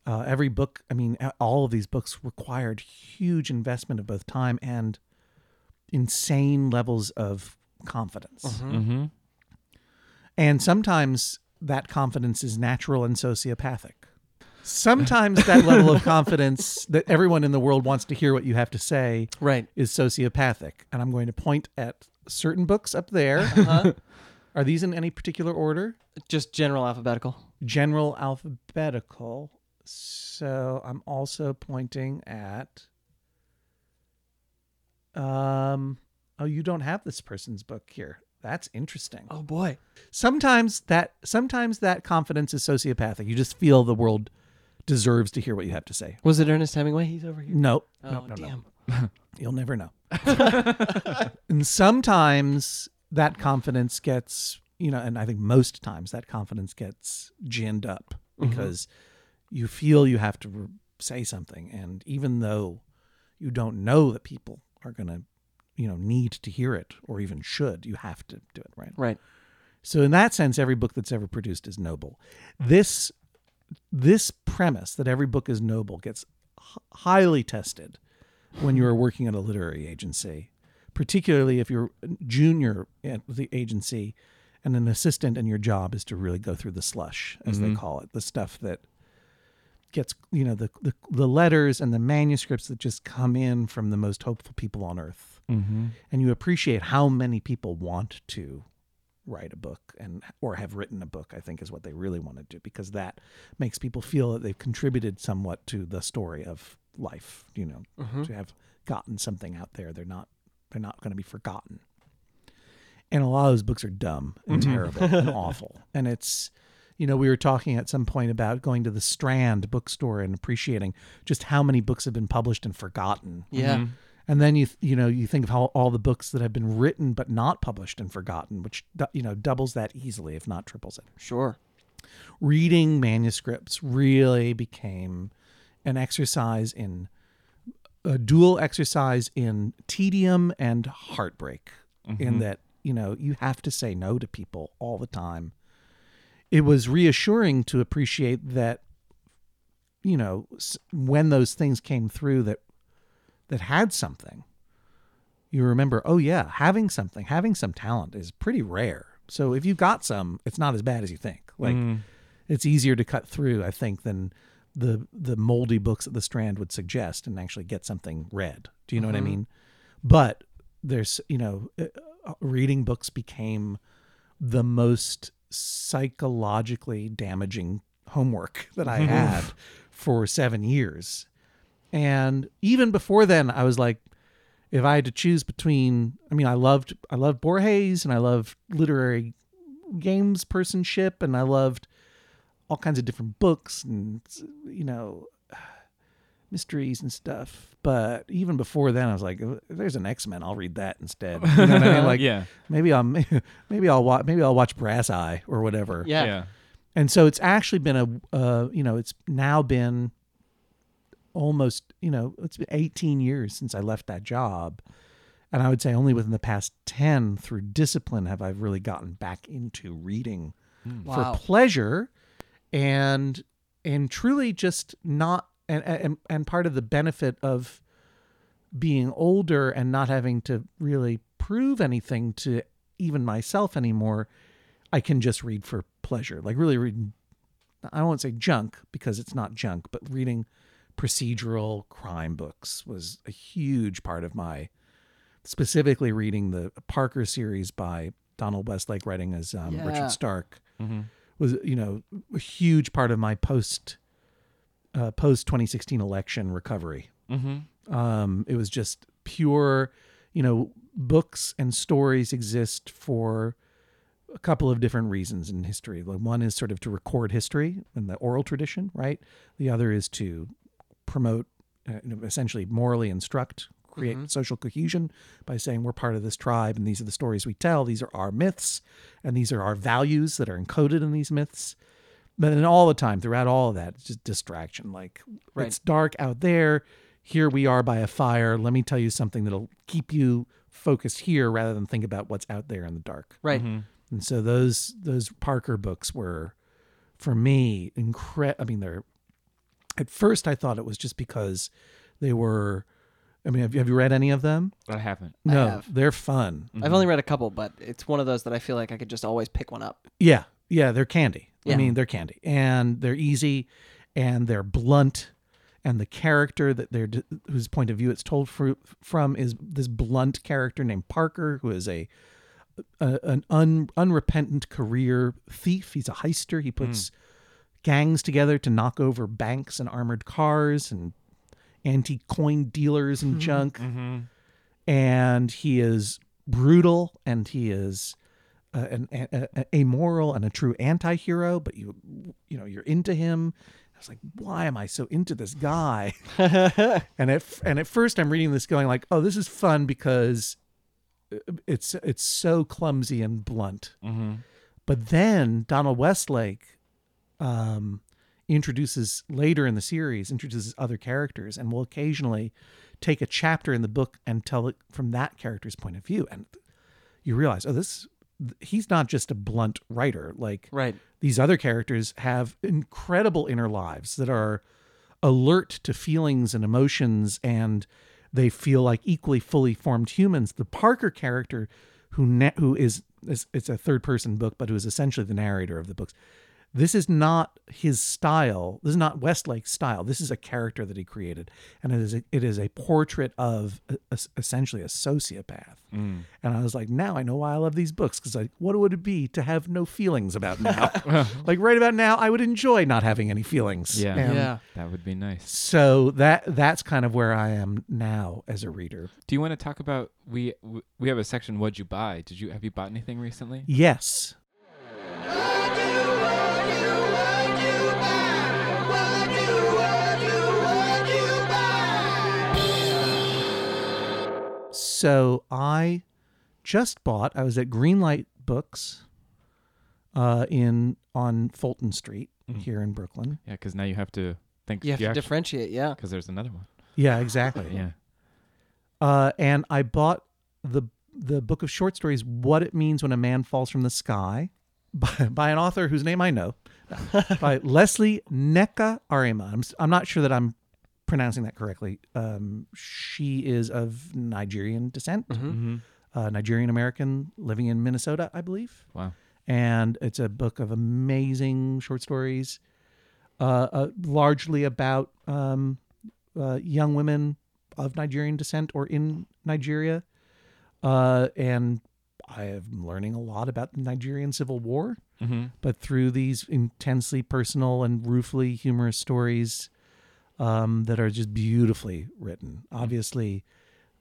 Uh, every book, I mean, all of these books required huge investment of both time and insane levels of confidence. Mm-hmm. Mm-hmm. And sometimes that confidence is natural and sociopathic. Sometimes that level of confidence that everyone in the world wants to hear what you have to say right. is sociopathic. And I'm going to point at certain books up there. Uh-huh. Are these in any particular order? Just general alphabetical. General alphabetical. So I'm also pointing at... Um. Oh, you don't have this person's book here. That's interesting. Oh boy. Sometimes that sometimes that confidence is sociopathic. You just feel the world deserves to hear what you have to say. Was it Ernest Hemingway? He's over here. No. Oh, no, no, damn. No. You'll never know. And sometimes that confidence gets, you know, and I think most times that confidence gets ginned up because mm-hmm. you feel you have to re- say something, and even though you don't know that people are going to you know, need to hear it or even should, you have to do it, right? Right. So in that sense, every book that's ever produced is noble. This this premise that every book is noble gets h- highly tested when you're working at a literary agency, particularly if you're junior at the agency and an assistant, and your job is to really go through the slush, as mm-hmm. they call it, the stuff that gets, you know, the, the the letters and the manuscripts that just come in from the most hopeful people on earth. Mm-hmm. And you appreciate how many people want to write a book and or have written a book, I think is what they really want to do, because that makes people feel that they've contributed somewhat to the story of life, you know, mm-hmm. to have gotten something out there. They're not they're not going to be forgotten. And a lot of those books are dumb and mm-hmm. terrible and awful. And it's You know, we were talking at some point about going to the Strand bookstore and appreciating just how many books have been published and forgotten. Yeah. Mm-hmm. And then, you you know, you think of how all the books that have been written but not published and forgotten, which, you know, doubles that easily, if not triples it. Sure. Reading manuscripts really became an exercise in, a dual exercise in tedium and heartbreak mm-hmm. in that, you know, you have to say no to people all the time. It was reassuring to appreciate that, you know, when those things came through that that had something, you remember, oh yeah, having something, having some talent is pretty rare. So if you've got some, it's not as bad as you think. Like mm. it's easier to cut through, I think, than the the moldy books at the Strand would suggest and actually get something read. Do you know mm-hmm. what I mean? But there's, you know, reading books became the most psychologically damaging homework that I had for seven years. And even before then, I was like, if I had to choose between, I mean, I loved, I loved Borges and I loved literary games personship and I loved all kinds of different books and, you know, mysteries and stuff. But even before then, I was like, if there's an X-Men, I'll read that instead. You know what I mean? Like, yeah. maybe I'll maybe I'll watch maybe I'll watch Brass Eye or whatever. Yeah. yeah. And so it's actually been a uh, you know, it's now been almost, you know, it's been eighteen years since I left that job. And I would say only within the past ten through discipline have I really gotten back into reading mm. for wow. pleasure. and and truly just not and and, and part of the benefit of being older and not having to really prove anything to even myself anymore, I can just read for pleasure. Like really read, I won't say junk because it's not junk, but reading procedural crime books was a huge part of my, specifically reading the Parker series by Donald Westlake, writing as um, yeah. Richard Stark, mm-hmm. was, you know, a huge part of my post, uh, post twenty sixteen election recovery. Mm-hmm. Um, it was just pure, you know, books and stories exist for a couple of different reasons in history. Like one is sort of to record history in the oral tradition, right? The other is to promote, uh, essentially morally instruct, create mm-hmm. social cohesion by saying we're part of this tribe and these are the stories we tell. These are our myths and these are our values that are encoded in these myths. But then all the time throughout all of that, it's just distraction. Like right. It's dark out there. Here we are by a fire. Let me tell you something that'll keep you focused here rather than think about what's out there in the dark. Right. Mm-hmm. And so those, those Parker books were for me incredible. I mean, they're, at first I thought it was just because they were, I mean, have you, have you read any of them? I haven't. No, I have. They're fun. Mm-hmm. I've only read a couple, but it's one of those that I feel like I could just always pick one up. Yeah. Yeah. They're candy. Yeah. I mean, they're candy and they're easy and they're blunt, and the character that they're, whose point of view it's told for, from is this blunt character named Parker, who is a, a an un, unrepentant career thief. He's a heister. He puts mm. gangs together to knock over banks and armored cars and antique coin dealers and junk. Mm-hmm. And he is brutal and he is uh, an, a, a, amoral and a true anti-hero, but you, you know, you're into him. I was like, why am I so into this guy? and at and at first I'm reading this going like, oh, this is fun because it's, it's so clumsy and blunt. Mm-hmm. But then Donald Westlake, um, introduces later in the series, introduces other characters and will occasionally take a chapter in the book and tell it from that character's point of view. And you realize, oh, this, he's not just a blunt writer. Like right. These other characters have incredible inner lives that are alert to feelings and emotions, and they feel like equally fully formed humans. The Parker character who, na- who is, is, it's a third person book, but who is essentially the narrator of the books. This is not his style. This is not Westlake's style. This is a character that he created. And it is a, it is a portrait of a, a, essentially a sociopath. Mm. And I was like, now I know why I love these books. Because like, what would it be to have no feelings about now? Like right about now, I would enjoy not having any feelings. Yeah, and yeah. That would be nice. So that that's kind of where I am now as a reader. Do you want to talk about, we we have a section, what'd you buy? Did you Have you bought anything recently? Yes. So I just bought, I was at Greenlight Books uh, in on Fulton Street mm. here in Brooklyn. Yeah, because now you have to think. You have you to actually, differentiate, yeah. Because there's another one. Yeah, exactly. yeah. Uh, and I bought the the book of short stories, What It Means When a Man Falls from the Sky, by, by an author whose name I know, by Leslie Neka-Arima. I'm, I'm not sure that I'm pronouncing that correctly. Um, she is of Nigerian descent, mm-hmm. uh, Nigerian American, living in Minnesota, I believe. Wow. And it's a book of amazing short stories, uh, uh, largely about um, uh, young women of Nigerian descent or in Nigeria. Uh, and I am learning a lot about the Nigerian Civil War, mm-hmm. but through these intensely personal and ruefully humorous stories, Um, that are just beautifully written. Obviously,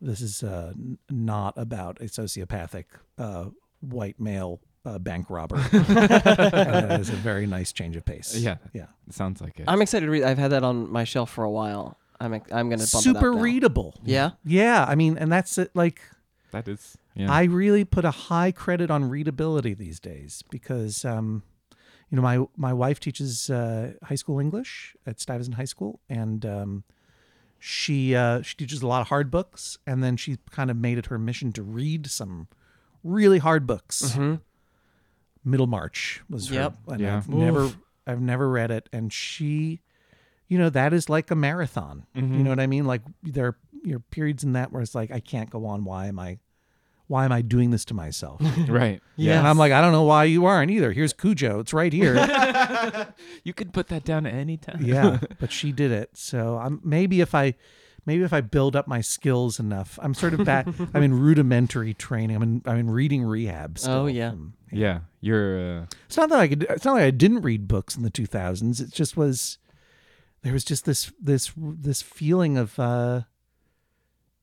this is uh, not about a sociopathic uh, white male uh, bank robber. That is a very nice change of pace. Yeah, yeah, it sounds like it. I'm excited to read. I've had that on my shelf for a while. I'm I'm going to bump super it up readable. Now. Yeah, yeah. I mean, and that's it. Like that is. Yeah. I really put a high credit on readability these days because. Um, You know, my, my wife teaches uh, high school English at Stuyvesant High School, and um, she uh, she teaches a lot of hard books, and then she kind of made it her mission to read some really hard books. Mm-hmm. Middlemarch was yep. her, and yeah. I've Oof. never I've never read it. And she, you know, that is like a marathon. Mm-hmm. You know what I mean? Like there are, you know, periods in that where it's like, I can't go on. Why am I, why am I doing this to myself? Right. Yeah. And I'm like, I don't know why you aren't either. Here's Cujo. It's right here. You could put that down at any time. Yeah. But she did it. So I'm maybe if I, Maybe if I build up my skills enough, I'm sort of back. I'm in rudimentary training. I'm in, I'm in reading rehab still. Oh yeah. Um, yeah, yeah. You're. Uh... It's not that I could. It's not like I didn't read books in the two thousands. It just was. There was just this this this feeling of, uh,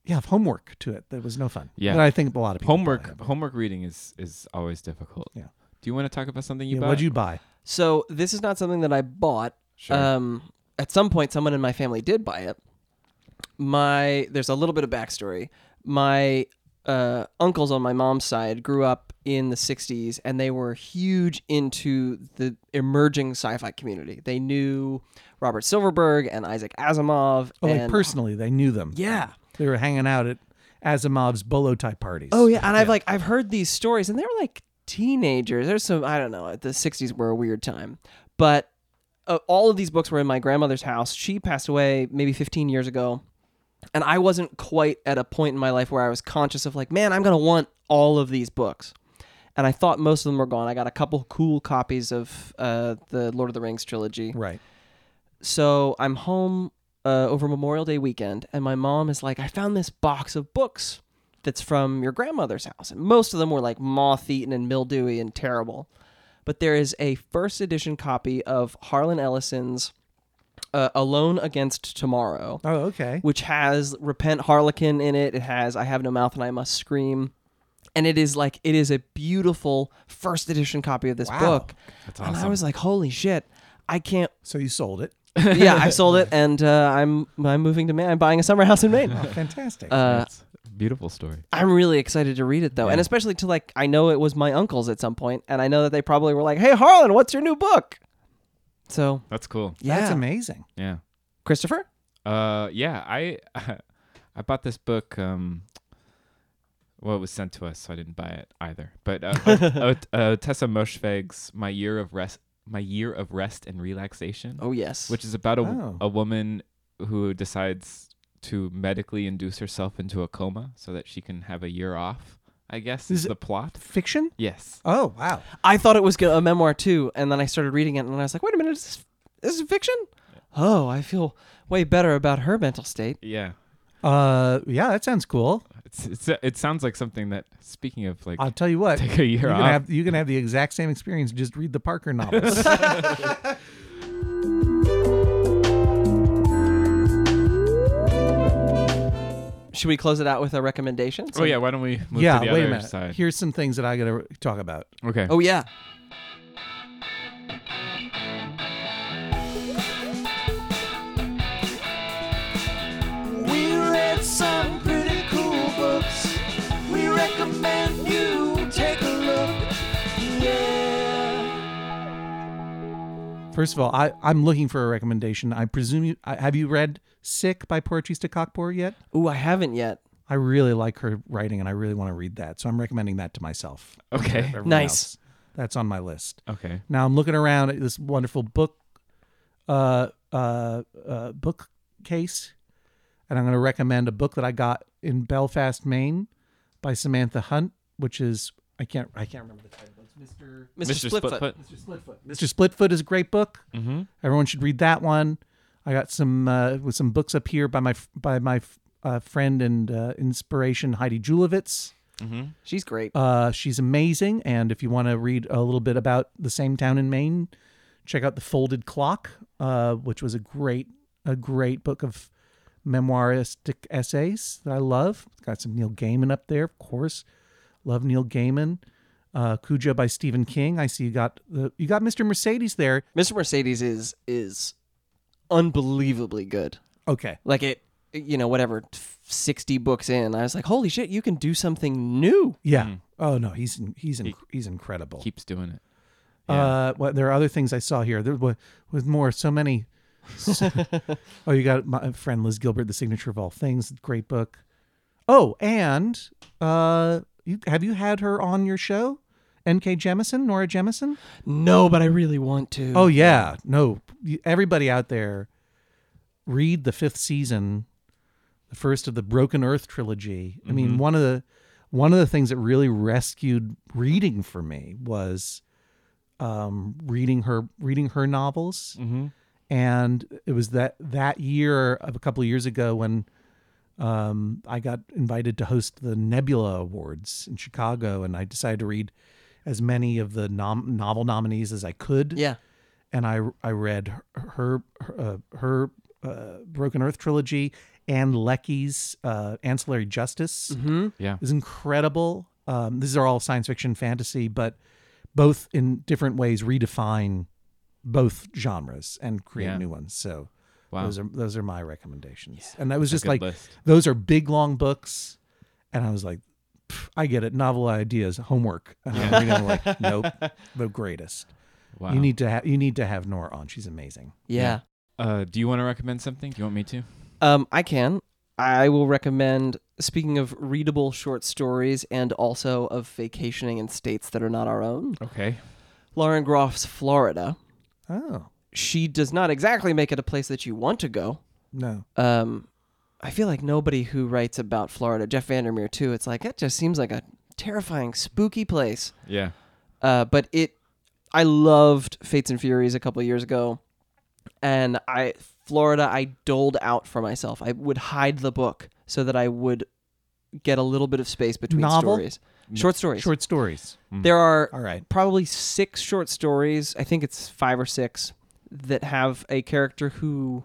yeah, of homework to it that was no fun. Yeah, and I think a lot of people homework homework reading is is always difficult. Yeah. Do you want to talk about something you yeah, bought? What'd you buy? So this is not something that I bought. Sure. Um, at some point, someone in my family did buy it. My there's a little bit of backstory. My uh, uncles on my mom's side grew up in the sixties, and they were huge into the emerging sci-fi community. They knew Robert Silverberg and Isaac Asimov. Oh, and, like personally, they knew them. Yeah, they were hanging out at Asimov's bolo tie parties. Oh yeah, and yeah. I've like I've heard these stories, and they were like teenagers. There's some I don't know. The sixties were a weird time, but uh, all of these books were in my grandmother's house. She passed away maybe fifteen years ago. And I wasn't quite at a point in my life where I was conscious of like, man, I'm going to want all of these books. And I thought most of them were gone. I got a couple cool copies of uh, the Lord of the Rings trilogy. Right. So I'm home uh, over Memorial Day weekend, and my mom is like, I found this box of books that's from your grandmother's house. And most of them were like moth-eaten and mildewy and terrible. But there is a first edition copy of Harlan Ellison's Uh, Alone Against Tomorrow. Oh, okay. Which has Repent Harlequin in it. It has I Have No Mouth and I Must Scream. And it is like, it is a beautiful first edition copy of this wow. book. That's awesome. And I was like, holy shit, I can't. So you sold it. Yeah, I sold it. And uh, I'm I'm moving to Maine. I'm buying a summer house in Maine. Oh, fantastic. Uh, That's a beautiful story. I'm really excited to read it though. Yeah. And especially to like, I know it was my uncle's at some point, and I know that they probably were like, hey, Harlan, what's your new book? So that's cool. Yeah, that's amazing. Yeah, Christopher. Uh, yeah, I I bought this book. Um, well, it was sent to us, so I didn't buy it either. But uh, uh, uh, Tessa Moshfegh's "My Year of Rest," "My Year of Rest and Relaxation." Oh yes, which is about a oh. a woman who decides to medically induce herself into a coma so that she can have a year off. I guess is, is the plot fiction? Yes. Oh wow! I thought it was a memoir too, and then I started reading it, and I was like, "Wait a minute, is this, is this fiction?" Yeah. Oh, I feel way better about her mental state. Yeah. Uh, yeah, that sounds cool. It's, it's it sounds like something that. Speaking of, like, I'll tell you what, take a year off. Have, you can have the exact same experience. Just read the Parker novels. Should we close it out with a recommendation? So oh, yeah. Why don't we move yeah, to the wait other a minute. Side? Here's some things that I got to talk about. Okay. Oh, yeah. We read some pretty cool books. We recommend you take a look. Yeah. First of all, I, I'm looking for a recommendation. I presume you... I, have you read... Sick by Poetry Stokakbor yet? Ooh, I haven't yet. I really like her writing, and I really want to read that, so I'm recommending that to myself. Okay, nice. Else. That's on my list. Okay. Now I'm looking around at this wonderful book, uh, uh, uh, bookcase, and I'm going to recommend a book that I got in Belfast, Maine, by Samantha Hunt, which is I can't I can't remember the title. It's Mister Mister Splitfoot. Splitfoot. Mister Splitfoot. Mister Splitfoot is a great book. Mm-hmm. Everyone should read that one. I got some uh, with some books up here by my by my uh, friend and uh, inspiration Heidi Julevitz. Mm-hmm. She's great. Uh, she's amazing. And if you want to read a little bit about the same town in Maine, check out The Folded Clock, uh, which was a great a great book of memoiristic essays that I love. It's got some Neil Gaiman up there, of course. Love Neil Gaiman. Uh, Cujo by Stephen King. I see you got the, you got Mister Mercedes there. Mister Mercedes is is. unbelievably good. Okay. Like it, you know, whatever, sixty books in, I was like, holy shit, you can do something new. Yeah. Mm. Oh no, he's he's he, he's incredible. Keeps doing it. Yeah. Uh, well, there are other things I saw here. There was, was more. So many. So, oh, you got my friend Liz Gilbert, The Signature of All Things, great book. Oh, and uh, you, have you had her on your show? N K Jemisin, Nora Jemisin? No, but I really want to. Oh, yeah. No. Everybody out there, read the fifth season, the first of the Broken Earth trilogy. Mm-hmm. I mean, one of the one of the things that really rescued reading for me was um, reading her reading her novels. Mm-hmm. And it was that, that year, of a couple of years ago, when um, I got invited to host the Nebula Awards in Chicago, and I decided to read as many of the nom- novel nominees as I could. Yeah, and I I read her her, uh, her uh, Broken Earth trilogy, and Lecky's uh, Ancillary Justice. Mm-hmm. Yeah, is incredible. Um, these are all science fiction, fantasy, but both in different ways redefine both genres and create yeah. new ones. So wow. those are those are my recommendations. Yeah. And that was That's just like list. Those are big long books, and I was like, I get it, novel ideas, homework. And yeah. I'm reading, like, nope, the greatest. Wow. You need to have you need to have Nora on. She's amazing. Yeah. yeah. Uh, do you want to recommend something? Do you want me to? Um, I can. I will recommend, speaking of readable short stories and also of vacationing in states that are not our own. Okay. Lauren Groff's Florida. Oh. She does not exactly make it a place that you want to go. No. Um, I feel like nobody who writes about Florida, Jeff Vandermeer too, it's like, that just seems like a terrifying, spooky place. Yeah. Uh, but it, I loved Fates and Furies a couple of years ago. And I, Florida, I doled out for myself. I would hide the book so that I would get a little bit of space between Novel? stories. Short stories. Short stories. Mm. There are All right. probably six short stories. I think it's five or six that have a character who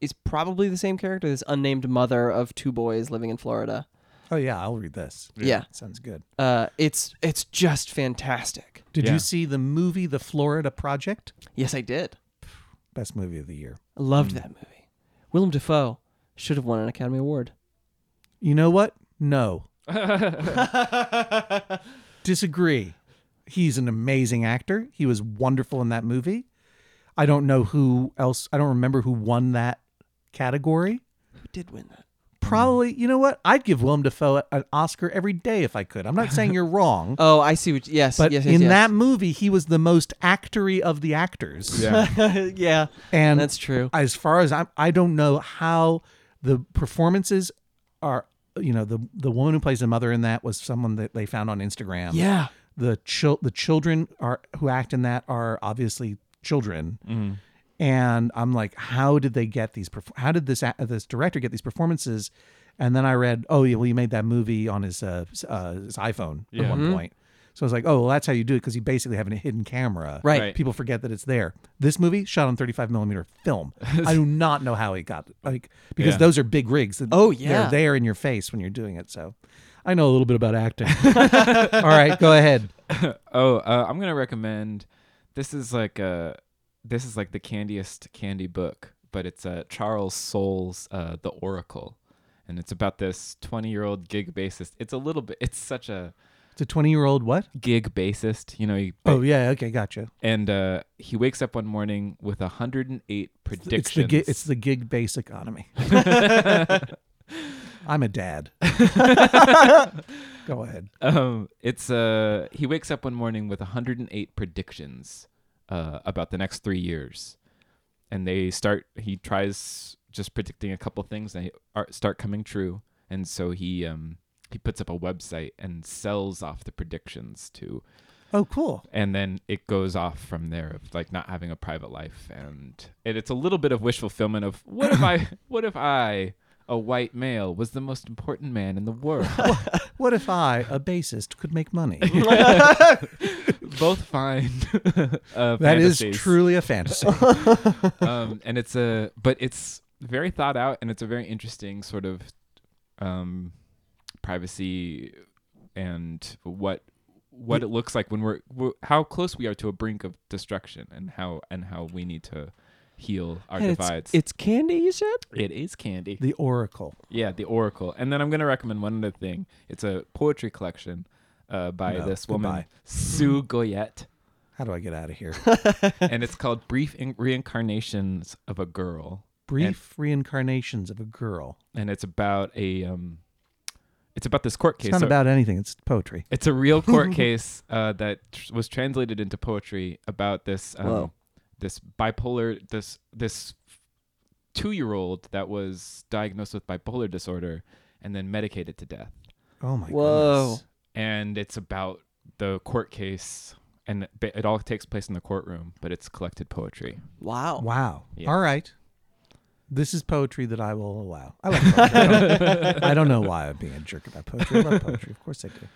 is probably the same character, this unnamed mother of two boys living in Florida. Oh, yeah. I'll read this. Yeah. yeah. Sounds good. Uh, it's it's just fantastic. Did yeah. you see the movie The Florida Project? Yes, I did. Best movie of the year. I loved mm. that movie. Willem Dafoe should have won an Academy Award. You know what? No. Disagree. He's an amazing actor. He was wonderful in that movie. I don't know who else. I don't remember who won that category. Who did win that? Probably. You know what? I'd give Willem Dafoe an Oscar every day if I could. I'm not saying you're wrong. Oh, I see. What, yes, but yes, yes, in yes. that movie, he was the most actory of the actors. Yeah, yeah, and that's true. As far as I, I don't know how the performances are. You know, the the woman who plays the mother in that was someone that they found on Instagram. Yeah. The chil- the children are who act in that are obviously children. Mm. And I'm like, how did they get these? Perf- how did this uh, this director get these performances? And then I read, oh, yeah, well, he made that movie on his uh, uh, his iPhone yeah. at one mm-hmm. point. So I was like, oh, well, that's how you do it, because you basically have a hidden camera. Right. right. People forget that it's there. This movie shot on thirty-five millimeter film. I do not know how it got it. Like, because yeah. those are big rigs. Oh, yeah. They're there in your face when you're doing it. So I know a little bit about acting. All right, go ahead. oh, uh, I'm going to recommend, this is like a, this is like the candiest candy book, but it's uh, Charles Soule's uh, The Oracle. And it's about this twenty-year-old gig bassist. It's a little bit, it's such a... It's a twenty-year-old what? Gig bassist. You know. He, oh, yeah. Okay, gotcha. And uh, he wakes up one morning with one hundred eight predictions. It's the, gi- it's the gig bass economy. I'm a dad. Go ahead. Um, it's uh, he wakes up one morning with one hundred eight predictions uh, about the next three years. And they start, he tries just predicting a couple things, and they start coming true. And so he... Um, He puts up a website and sells off the predictions to. Oh, cool. And then it goes off from there of like not having a private life. And, and it's a little bit of wish fulfillment of what if I, what if I, a white male, was the most important man in the world? what, what if I, a bassist, could make money? Both fine. uh, that fantasies. Is truly a fantasy. um, and it's a, but it's very thought out, and it's a very interesting sort of, um, privacy and what what it looks like when we're, we're how close we are to a brink of destruction, and how and how we need to heal our and divides. It's, it's candy, you said? It is candy. The Oracle. Yeah, The Oracle. And then I'm going to recommend one other thing. It's a poetry collection uh, by no, this woman, goodbye. Sue Goyette. How do I get out of here? And it's called Brief In- Reincarnations of a Girl. Brief and, Reincarnations of a Girl. And it's about a... um. It's about this court case. It's not so about anything. It's poetry. It's a real court case uh, that tr- was translated into poetry about this um, this bipolar this this two-year-old that was diagnosed with bipolar disorder and then medicated to death. Oh my Whoa. goodness! And it's about the court case, and it all takes place in the courtroom, but it's collected poetry. Wow! Wow! Yeah. All right. This is poetry that I will allow. I like poetry. I, don't, I don't know why I'm being a jerk about poetry. I love poetry. Of course I do.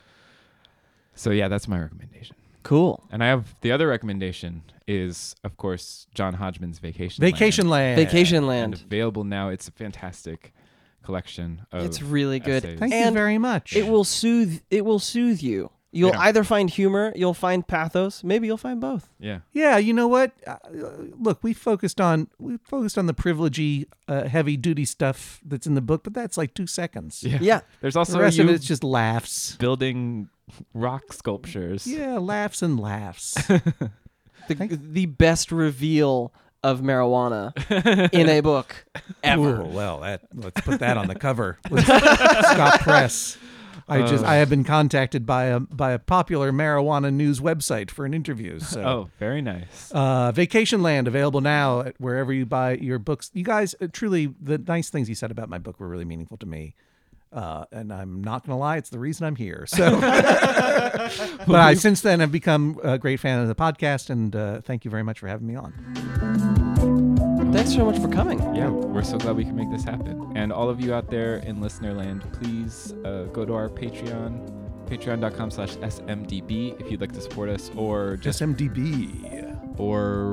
So yeah, that's my recommendation. Cool. And I have the other recommendation is, of course, John Hodgman's Vacation Land. Vacation Land. Vacation Land. And available now. It's a fantastic collection of It's really good. Essays. Thank and you very much. It will soothe it will soothe you. You'll yeah. either find humor, you'll find pathos, maybe you'll find both. Yeah. Yeah, you know what? Uh, look, we focused on we focused on the privilegey, uh, heavy-duty stuff that's in the book, but that's like two seconds. Yeah. yeah. There's also the rest of it's just laughs. Building rock sculptures. Yeah, laughs and laughs. the the best reveal of marijuana in a book ever. Ooh, well, that, let's put that on the cover. Let's stop press. I just oh. I have been contacted by a by a popular marijuana news website for an interview. So. Oh, very nice. Uh, Vacation Land, available now at wherever you buy your books. You guys, uh, truly, the nice things you said about my book were really meaningful to me. Uh, and I'm not going to lie, it's the reason I'm here. So, But I since then have become a great fan of the podcast, and uh, thank you very much for having me on. Thanks so much for coming. Yeah, we're so glad we can make this happen. And all of you out there in listener land, please uh, go to our Patreon, patreon.com slash SMDB if you'd like to support us, or just S M D B. Or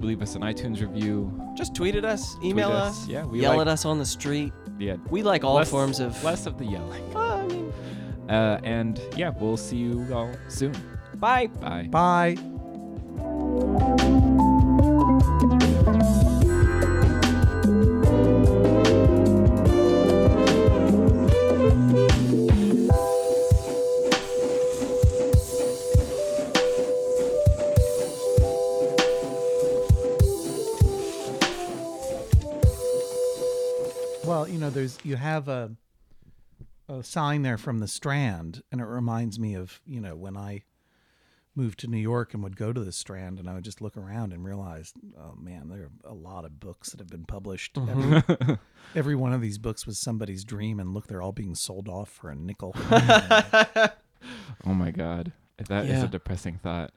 leave us an iTunes review. Just tweet at us, email tweet us. us. Yeah, we yell like, at us on the street. Yeah. We like all less, forms of less of the yelling. Uh, I mean. uh, and yeah, we'll see you all soon. Bye. Bye. Bye. Well, you know, there's you have a a sign there from the Strand, and it reminds me of, you know, when I moved to New York and would go to the Strand, and I would just look around and realize, oh man, there are a lot of books that have been published. Mm-hmm. Every, every one of these books was somebody's dream, and look, they're all being sold off for a nickel. Oh my God. That yeah. is a depressing thought.